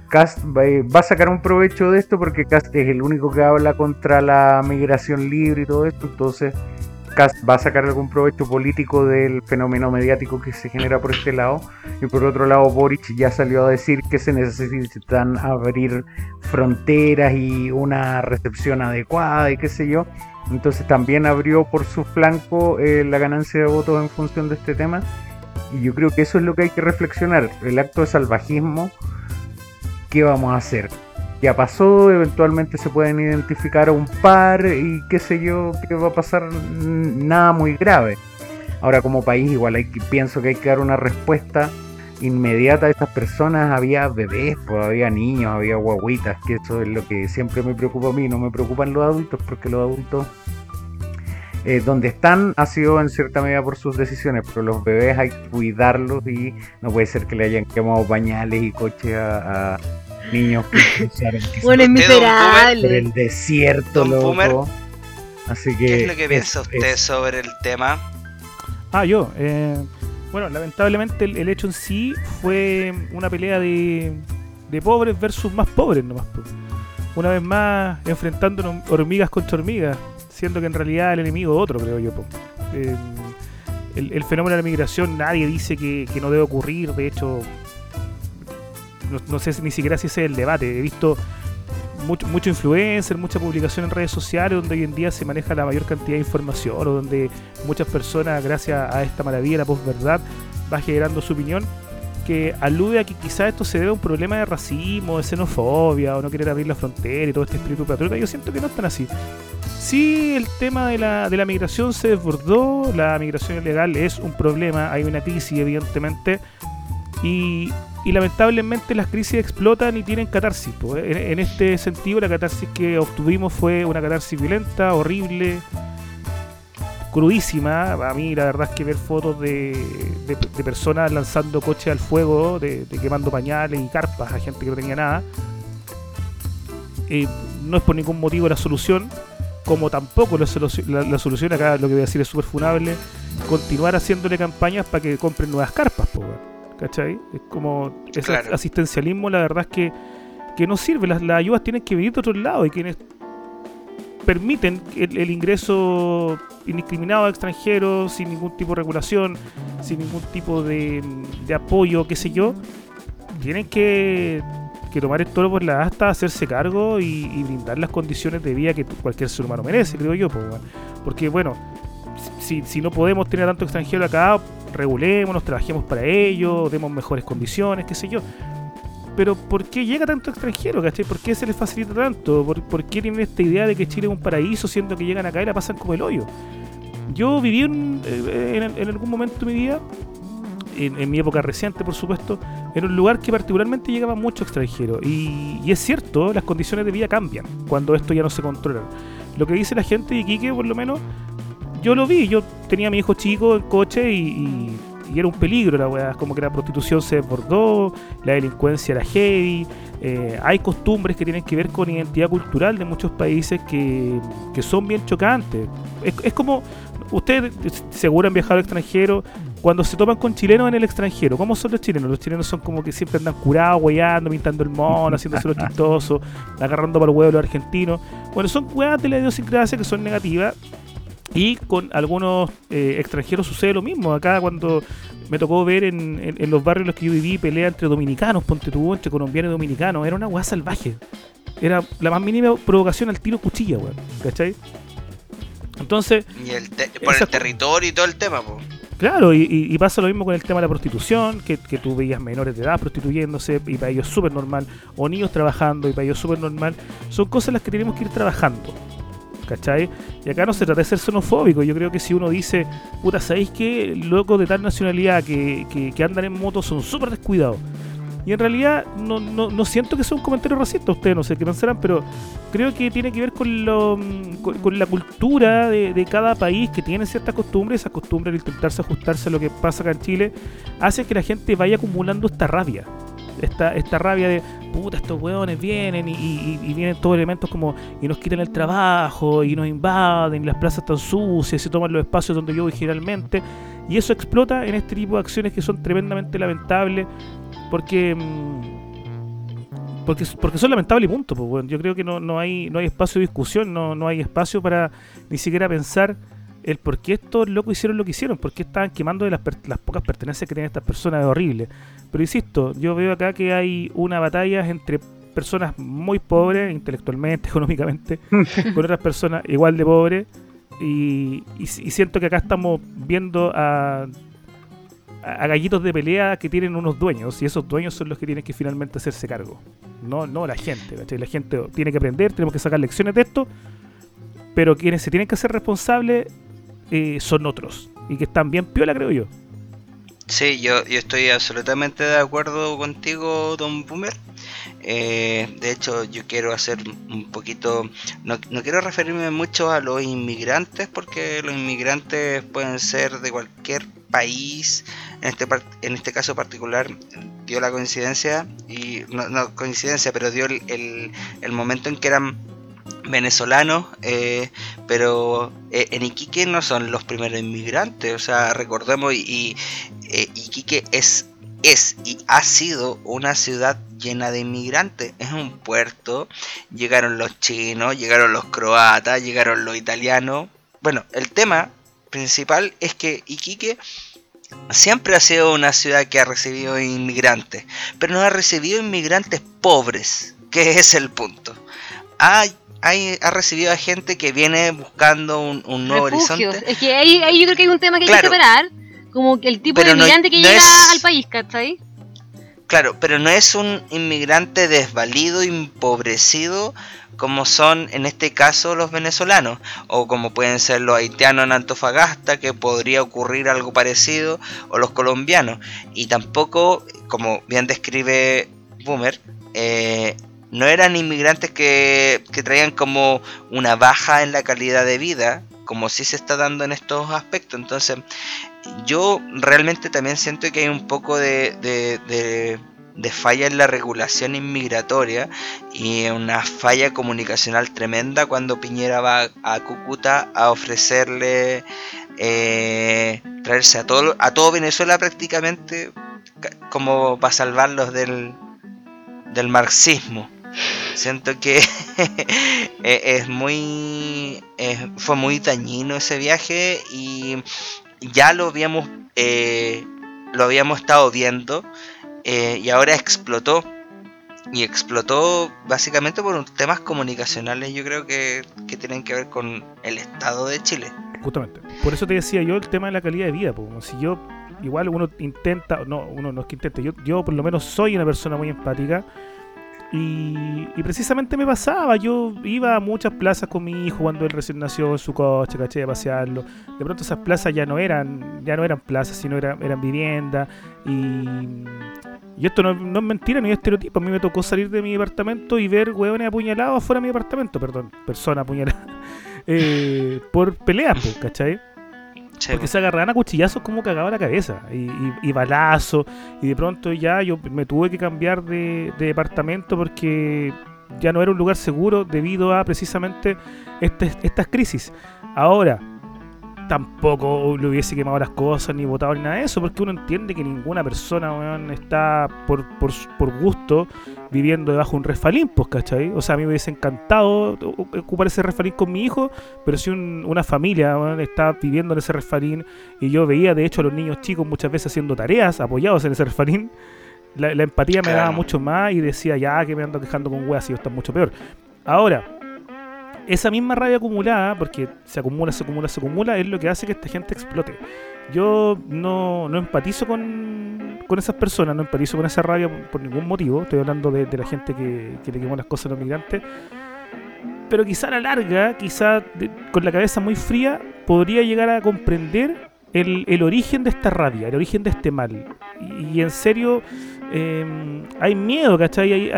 Kast va a sacar un provecho de esto, porque Kast es el único que habla contra la migración libre y todo esto. Entonces Kast va a sacar algún provecho político del fenómeno mediático que se genera por este lado, y por otro lado Boric ya salió a decir que se necesitan abrir fronteras y una recepción adecuada y qué sé yo, entonces también abrió por su flanco la ganancia de votos en función de este tema, y yo creo que eso es lo que hay que reflexionar, el acto de salvajismo. ¿Qué vamos a hacer? Ya pasó, eventualmente se pueden identificar a un par y qué sé yo, qué va a pasar, nada muy grave. Ahora como país igual hay que, pienso que hay que dar una respuesta inmediata a estas personas. Había bebés, pues, había niños, había guaguitas, que eso es lo que siempre me preocupa a mí, no me preocupan los adultos, porque los adultos donde están ha sido en cierta medida por sus decisiones, pero los bebés hay que cuidarlos y no puede ser que le hayan quemado pañales y coches a niños que usaron por el desierto, loco. Así que, ¿qué es lo que piensa usted sobre el tema? Bueno, lamentablemente el hecho en sí fue una pelea de pobres versus más pobres nomás. Una vez más enfrentando hormigas contra hormigas, siendo que en realidad el enemigo es otro, creo yo. El fenómeno de la migración nadie dice que no debe ocurrir, de hecho no sé ni siquiera si ese es el debate. He visto mucho influencer, mucha publicación en redes sociales donde hoy en día se maneja la mayor cantidad de información, o donde muchas personas, gracias a esta maravilla de la posverdad, va generando su opinión, que alude a que quizás esto se debe a un problema de racismo, de xenofobia, o no querer abrir la frontera y todo este espíritu patriota. Yo siento que no están así. Sí, el tema de la migración se desbordó, la migración ilegal es un problema, hay una crisis evidentemente, y lamentablemente las crisis explotan y tienen catarsis. En este sentido, la catarsis que obtuvimos fue una catarsis violenta, horrible, crudísima. A mí la verdad es que ver fotos de personas lanzando coches al fuego, de quemando pañales y carpas a gente que no tenía nada, no es por ningún motivo la solución, como tampoco la solución, acá lo que voy a decir es súper funable, continuar haciéndole campañas para que compren nuevas carpas, ¿cachai? Es como ese claro. Asistencialismo, la verdad es que no sirve. Las ayudas tienen que venir de otro lado, y quienes permiten el ingreso indiscriminado de extranjeros sin ningún tipo de regulación, sin ningún tipo de apoyo, qué sé yo, tienen que tomar el toro por la asta, hacerse cargo y brindar las condiciones de vida que cualquier ser humano merece, creo yo, porque bueno, si no podemos tener tanto extranjero acá, regulémonos, trabajemos para ello, demos mejores condiciones, qué sé yo. Pero ¿por qué llega tanto extranjero? ¿Cachai? ¿Por qué se les facilita tanto? ¿Por qué tienen esta idea de que Chile es un paraíso, siendo que llegan acá y la pasan como el hoyo? Yo viví en algún momento de mi vida, en mi época reciente por supuesto, en un lugar que particularmente llegaba mucho extranjero, y es cierto, las condiciones de vida cambian cuando esto ya no se controla. Lo que dice la gente de Iquique, por lo menos yo lo vi, yo tenía a mi hijo chico en coche y era un peligro la weá, como que la prostitución se desbordó, la delincuencia era heavy, hay costumbres que tienen que ver con identidad cultural de muchos países que son bien chocantes. Es como, ustedes seguro han viajado al extranjero, cuando se topan con chilenos en el extranjero, ¿cómo son los chilenos? Los chilenos son como que siempre andan curados, weyando, pintando el mono, haciéndose los chistosos, agarrando para el huevo los argentinos. Bueno, son weas de la idiosincrasia que son negativas. Y con algunos extranjeros sucede lo mismo. Acá cuando me tocó ver en los barrios en los que yo viví pelea entre dominicanos, ponte tú, entre colombianos y dominicanos, era una weá salvaje. Era la más mínima provocación al tiro cuchilla, weón, ¿cachai? Entonces... Y por el territorio y todo el tema, po. Claro, y pasa lo mismo con el tema de la prostitución, que tú veías menores de edad prostituyéndose y para ellos es súper normal, o niños trabajando y para ellos es súper normal. Son cosas las que tenemos que ir trabajando, ¿cachai? Y acá no se trata de ser xenofóbico. Yo creo que si uno dice, puta, ¿sabéis qué? Locos de tal nacionalidad que andan en moto son súper descuidados. Y en realidad no siento que sea un comentario racista, ustedes no sé qué pensarán, pero creo que tiene que ver con la cultura de cada país, que tiene ciertas costumbres. Esas costumbres, al intentarse ajustarse a lo que pasa acá en Chile, hace que la gente vaya acumulando esta rabia. Esta rabia de, puta, estos hueones vienen y vienen todos elementos como, y nos quitan el trabajo, y nos invaden, y las plazas están sucias, y se toman los espacios donde yo voy generalmente, y eso explota en este tipo de acciones que son tremendamente lamentables, porque son lamentables y punto, pues, bueno. Yo creo que no hay espacio de discusión, no hay espacio para ni siquiera pensar el por qué estos locos hicieron lo que hicieron, por qué estaban quemando de las pocas pertenencias que tienen estas personas, es horrible. Pero insisto, yo veo acá que hay una batalla entre personas muy pobres, intelectualmente, económicamente, con otras personas igual de pobres, y siento que acá estamos viendo a gallitos de pelea que tienen unos dueños, y esos dueños son los que tienen que finalmente hacerse cargo, no la gente, ¿cachai? La gente tiene que aprender, tenemos que sacar lecciones de esto, pero quienes se tienen que hacer responsables son otros, y que están bien piola, creo yo. Sí, yo estoy absolutamente de acuerdo contigo, Don Boomer. De hecho, yo quiero hacer un poquito, no quiero referirme mucho a los inmigrantes, porque los inmigrantes pueden ser de cualquier país. En este caso particular dio la coincidencia, y no coincidencia, pero dio el momento en que eran venezolanos, pero en Iquique no son los primeros inmigrantes, o sea, recordemos, y Iquique es y ha sido una ciudad llena de inmigrantes, es un puerto, llegaron los chinos, llegaron los croatas, llegaron los italianos. Bueno, el tema principal es que Iquique siempre ha sido una ciudad que ha recibido inmigrantes, pero no ha recibido inmigrantes pobres, que es el punto. Ha recibido a gente que viene buscando un nuevo horizonte. Es que ahí yo creo que hay un tema que hay que separar, como que el tipo de inmigrante que llega al país, ¿cachai? Claro, pero no es un inmigrante desvalido, empobrecido, como son en este caso los venezolanos, o como pueden ser los haitianos en Antofagasta, que podría ocurrir algo parecido, o los colombianos. Y tampoco, como bien describe Boomer, no eran inmigrantes que traían como una baja en la calidad de vida, como sí se está dando en estos aspectos. Entonces, yo realmente también siento que hay un poco de falla en la regulación inmigratoria, y una falla comunicacional tremenda cuando Piñera va a Cúcuta a ofrecerle traerse a todo Venezuela prácticamente, como para salvarlos del marxismo. Siento que fue muy dañino ese viaje, y ya lo habíamos estado viendo, y ahora explotó básicamente por temas comunicacionales, yo creo que tienen que ver con el estado de Chile. Justamente, por eso te decía yo el tema de la calidad de vida, como si yo igual yo por lo menos soy una persona muy empática. Y precisamente me pasaba, yo iba a muchas plazas con mi hijo cuando él recién nació en su coche, caché, a pasearlo. De pronto esas plazas ya no eran plazas, sino eran viviendas. Y esto no es mentira, ni es estereotipo. A mí me tocó salir de mi departamento y ver hueones apuñalados afuera de mi departamento, personas apuñaladas, por peleas, pues, ¿cachai? Porque se agarraban a cuchillazos como cagaba la cabeza, y balazos, y de pronto ya yo me tuve que cambiar de departamento porque ya no era un lugar seguro debido a precisamente estas crisis. Ahora, tampoco le hubiese quemado las cosas ni botado ni nada de eso, porque uno entiende que ninguna persona, weón, está por gusto viviendo debajo de un refalín, pues, ¿cachai? O sea, a mí me hubiese encantado ocupar ese refalín con mi hijo, pero si una familia, weón, está viviendo en ese refalín, y yo veía de hecho a los niños chicos muchas veces haciendo tareas apoyados en ese refalín, la empatía me daba mucho más, y decía, ya, que me ando quejando con weas, y yo estoy mucho peor. Ahora, esa misma rabia acumulada, porque se acumula, es lo que hace que esta gente explote. Yo no empatizo con esas personas, no empatizo con esa rabia por ningún motivo. Estoy hablando de la gente que le quemó las cosas a los migrantes. Pero quizá a la larga, con la cabeza muy fría, podría llegar a comprender el origen de esta rabia, el origen de este mal. Y en serio, hay miedo, ¿cachai?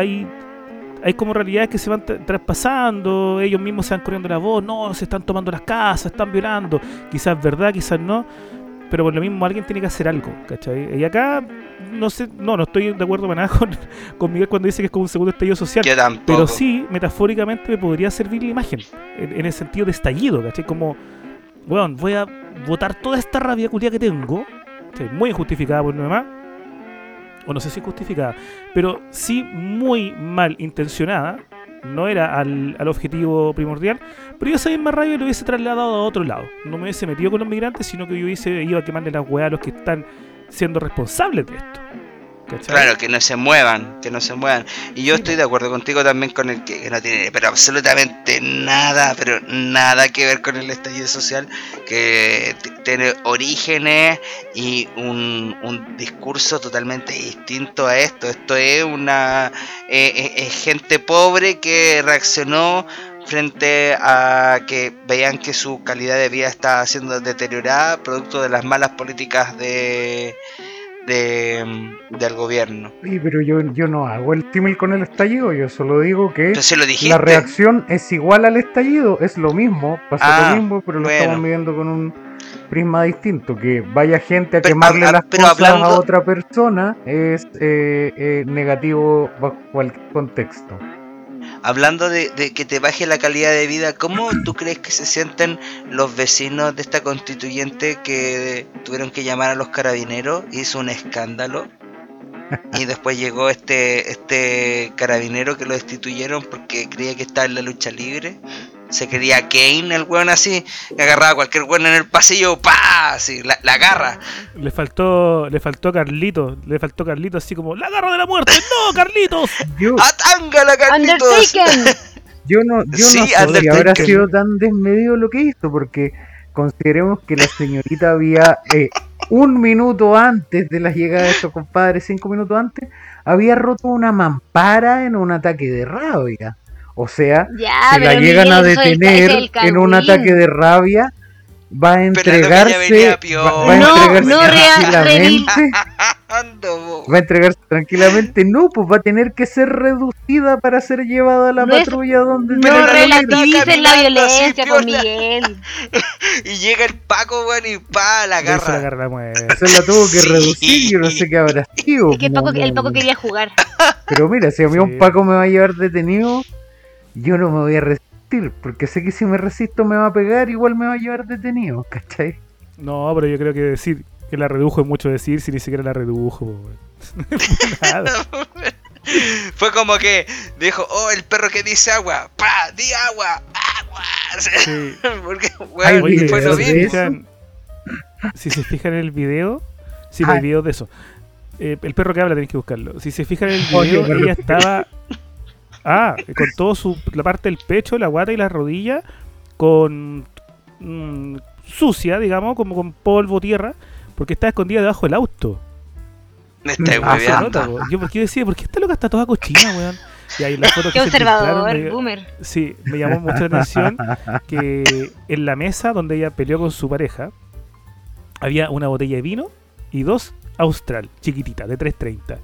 Hay como realidades que se van traspasando, ellos mismos se van corriendo la voz, no, se están tomando las casas, están violando, quizás verdad, quizás no, pero por lo mismo alguien tiene que hacer algo, ¿cachai? Y acá, no sé, no estoy de acuerdo para nada con Miguel cuando dice que es como un segundo estallido social, pero sí, metafóricamente me podría servir la imagen, en el sentido de estallido, ¿cachai? Como, bueno, voy a botar toda esta rabia culia que tengo, ¿cachai? Muy injustificada por mi mamá, o no sé si justificada, pero sí muy mal intencionada, no era al objetivo primordial, pero yo esa misma rabia lo hubiese trasladado a otro lado. No me hubiese metido con los migrantes, sino que yo hubiese ido a quemarle las hueá a los que están siendo responsables de esto. ¿Cachai? Claro, que no se muevan, que no se muevan. Y yo estoy de acuerdo contigo también con el que no tiene, pero absolutamente nada, pero nada que ver con el estallido social, que tiene orígenes y un discurso totalmente distinto a esto. Esto es una es gente pobre que reaccionó frente a que veían que su calidad de vida estaba siendo deteriorada producto de las malas políticas del gobierno. Sí, pero yo no hago el símil con el estallido, yo solo digo que la reacción es igual al estallido, es lo mismo, pasa lo mismo, pero lo estamos viviendo con un prisma distinto, que vaya gente a quemarle las cosas a otra persona es negativo bajo cualquier contexto. Hablando de que te baje la calidad de vida, ¿cómo tú crees que se sienten los vecinos de esta constituyente que tuvieron que llamar a los carabineros? Hizo un escándalo y después llegó este carabinero que lo destituyeron porque creía que estaba en la lucha libre. Se quería Kane, el weón, así, agarraba a cualquier weón en el pasillo, ¡pah! Así, la agarra. Le faltó Carlito, así como, ¡la garra de la muerte! ¡No, Carlitos! ¡Atángala, Carlitos! ¡Undertaken! Yo no sé si habrá sido tan desmedido lo que hizo, porque consideremos que la señorita había, un minuto antes de la llegada de estos compadres, 5 minutos antes, había roto una mampara en un ataque de rabia. O sea, si la llegan a detener en un ataque de rabia, va a entregarse tranquilamente. Va a entregarse tranquilamente. No, pues va a tener que ser reducida para ser llevada a la patrulla donde... No relativicen la violencia con Miguel. Y llega el Paco, bueno, y pa, la agarra. La agarra, mueve. Se la tuvo que reducir, yo no sé qué habrá sido. Es que el Paco quería jugar. Pero mira, si a mí un Paco me va a llevar detenido... Yo no me voy a resistir, porque sé que si me resisto me va a pegar, igual me va a llevar detenido, ¿cachai? No, pero yo creo que decir que la redujo es mucho decir, si ni siquiera la redujo. Nada. Fue como que dijo, oh, el perro que dice agua, pa, di agua, agua. Sí. Porque, bueno, oye, fue lo mismo. Si se fijan en el video, sí, hay videos de eso. El perro que habla tenéis que buscarlo. Si se fijan en el video, oye, ella estaba... con todo la parte del pecho, la guata y las rodillas, con sucia, digamos, como con polvo, tierra, porque está escondida debajo del auto. Me está hueveando. Yo decía, ¿por qué esta loca está toda cochina, weón? Y ahí la foto que... Qué observador, boomer. Sí, me llamó mucho la atención que en la mesa donde ella peleó con su pareja, había una botella de vino y 2 Austral, chiquititas, de 3.30.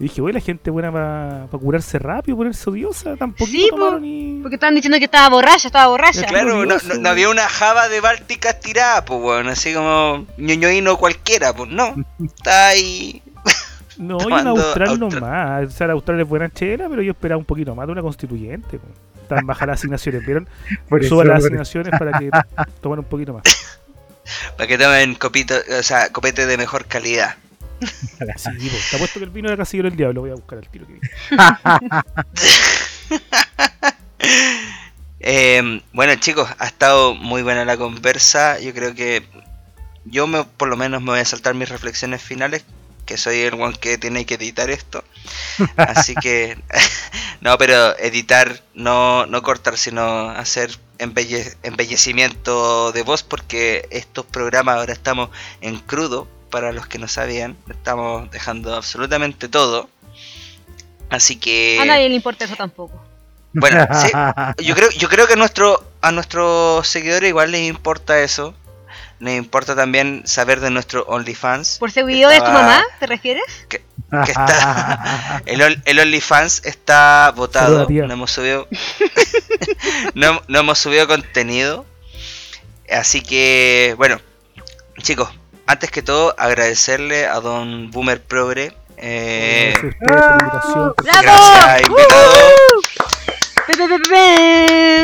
Y dije, güey, la gente buena para curarse rápido, ponerse odiosa, tampoco. Sí, porque estaban diciendo que estaba borracha. No, claro, no había una java de Báltica tirada, pues, bueno, así como ñoñoino cualquiera, pues, no. Está ahí. No, y en Austral nomás. O sea, la Austral es buena chela, pero yo esperaba un poquito más de una constituyente, pues. Están bajas las asignaciones, ¿vieron? Suban las asignaciones para que tomen un poquito más. Para que tomen copete de mejor calidad. Sí, te apuesto que el vino era Casillero del Diablo. Voy a buscar el tiro que vi. Bueno, chicos, ha estado muy buena la conversa. Yo creo que por lo menos me voy a saltar mis reflexiones finales, que soy el one que tiene que editar esto. Así que no, pero editar, no cortar, sino hacer embellecimiento de voz, porque estos programas ahora estamos en crudo. Para los que no sabían, estamos dejando absolutamente todo. Así que... A nadie le importa eso tampoco. Bueno, sí, yo creo que a nuestros seguidores igual les importa eso. Les importa también saber de nuestro OnlyFans. ¿Por seguidor de tu mamá, te refieres? Que está... el OnlyFans está botado. No hemos subido... no hemos subido contenido. Así que, bueno, chicos... Antes que todo, agradecerle a Don Boomer Progre. ¡Bravo! Gracias, invitado.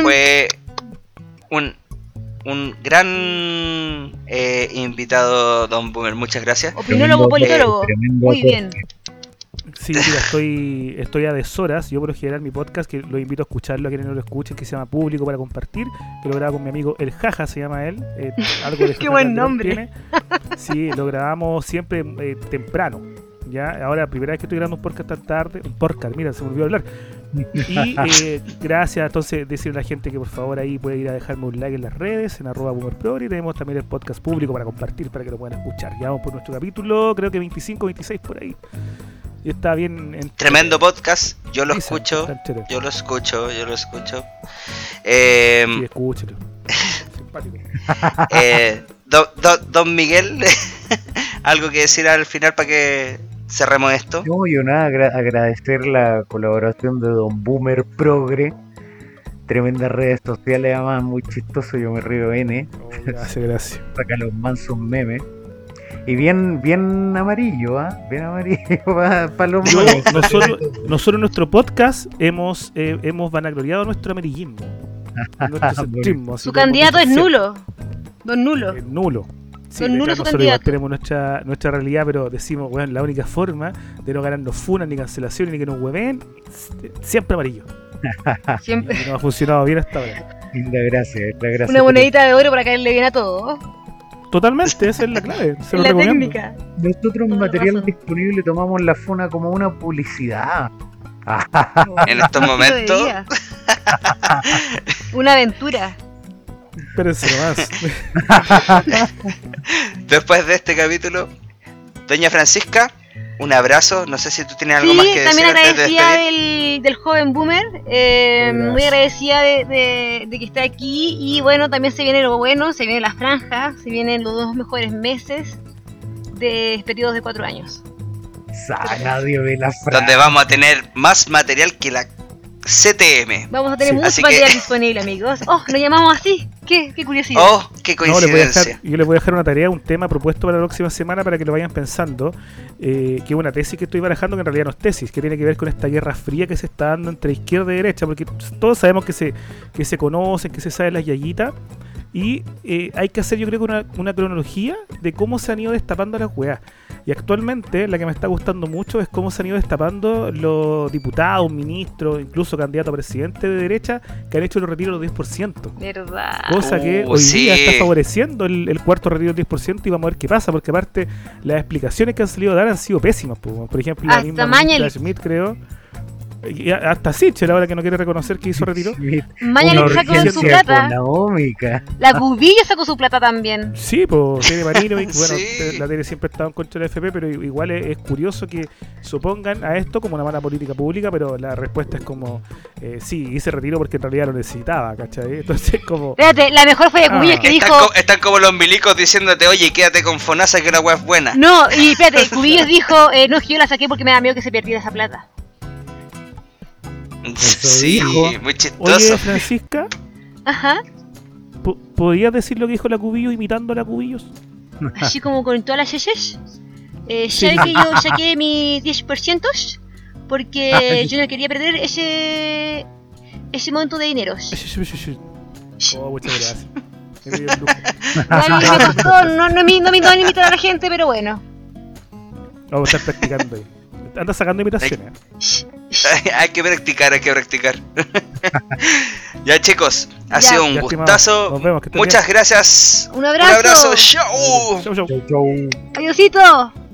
Fue un gran invitado, Don Boomer. Muchas gracias. Opinólogo, politólogo. Muy bien. Sí, mira, estoy a deshoras. Yo por lo general mi podcast, que los invito a escucharlo, a quienes no lo escuchen, que se llama Público para Compartir, que lo grabo con mi amigo El Jaja, se llama él. Algo de qué buen nombre tiene. Sí, lo grabamos siempre temprano. Ya, ahora, primera vez que estoy grabando un podcast tan tarde. Un podcast, mira, se me olvidó hablar. Y gracias, entonces, decirle a la gente que por favor ahí puede ir a dejarme un like en las redes, en @boomerprogre. Y tenemos también el podcast Público para Compartir, para que lo puedan escuchar. Ya vamos por nuestro capítulo, creo que 25, 26 por ahí. Y está bien. Tremendo podcast, yo lo escucho. Yo lo escucho. Sí, escúchalo. Simpático. Don Miguel, algo que decir al final para que cerremos esto. No, yo nada, agradecer la colaboración de Don Boomer Progre. Tremendas redes sociales, además muy chistoso, yo me río N. Oh, gracias. Saca los mansos memes. Y bien amarillo, ¿ah? ¿Eh? Bien amarillo para los memes. Nosotros nuestro podcast hemos vanagloriado nuestro amarillismo. Su candidato es nulo. Don Nulo. Nulo. Sí, nosotros igual tenemos nuestra realidad, pero decimos, bueno, la única forma de no ganarnos funas, ni cancelaciones, ni que nos hueven, siempre amarillo. Siempre. Y nos ha funcionado bien hasta ahora. La gracia. Una monedita de oro para caerle bien a todo. Totalmente, esa es la clave. Es la técnica. Nosotros en Material Disponible tomamos la funa como una publicidad. En estos momentos. Una aventura. Espérense más. Después de este capítulo, Doña Francisca, un abrazo. No sé si tú tienes algo más que decir. Sí, también agradecida del joven Boomer. Muy agradecida de que esté aquí. Y bueno, también se viene lo bueno, se viene las franjas, se vienen los dos mejores meses de periodos de 4 años. Nadie ve las franjas. Donde vamos a tener más material que la CTM. Vamos a tener mucho material disponible, amigos. Oh, lo llamamos así. Qué curiosidad. Oh, qué coincidencia. Yo les voy a dejar una tarea, un tema propuesto para la próxima semana para que lo vayan pensando. Que es una tesis que estoy barajando, que en realidad no es tesis, que tiene que ver con esta guerra fría que se está dando entre izquierda y derecha, porque todos sabemos que se conocen, que se saben las yayitas. Y hay que hacer, yo creo, que una cronología de cómo se han ido destapando las weas. Y actualmente la que me está gustando mucho es cómo se han ido destapando los diputados, ministros, incluso candidatos a presidente de derecha que han hecho el retiro del 10%. ¿Verdad? Cosa que hoy día está favoreciendo el cuarto retiro del 10%, y vamos a ver qué pasa, porque aparte las explicaciones que han salido a dar han sido pésimas. Por ejemplo, la misma Flash Smith, creo. Y hasta Sichel, ahora que no quiere reconocer que hizo retiro. Mañana sacó su plata. La Cubillos sacó su plata también. Sí, pues Tere Marino. Y, bueno, sí. La Tere siempre ha estado en contra del FP, pero igual es curioso que se opongan a esto como una mala política pública, pero la respuesta es como: sí, hice retiro porque en realidad lo necesitaba, ¿cachai? Entonces, como. Espérate, la mejor fue de Cubillos que dijo. Están como los milicos diciéndote: oye, quédate con Fonasa, que la wea es buena. No, y espérate, Cubillos dijo: no, yo la saqué porque me da miedo que se perdiera esa plata. Sí, dijo, muy chistoso. Oye, Francisca. Ajá. ¿Podrías decir lo que dijo la Cubillos imitando a la Cubillos? Así como con todas las yeses. Ya que yo saqué mis 10% porque yo no quería perder ese monto de dinero. Oh, muchas gracias. Me costó, no me iban a imitar a la gente, pero bueno. Vamos a estar practicando ahí. Anda sacando imitaciones. Hay que practicar. Ya, chicos, ha sido un gustazo. Nos vemos, muchas gracias. Un abrazo. Chau. Adiósito.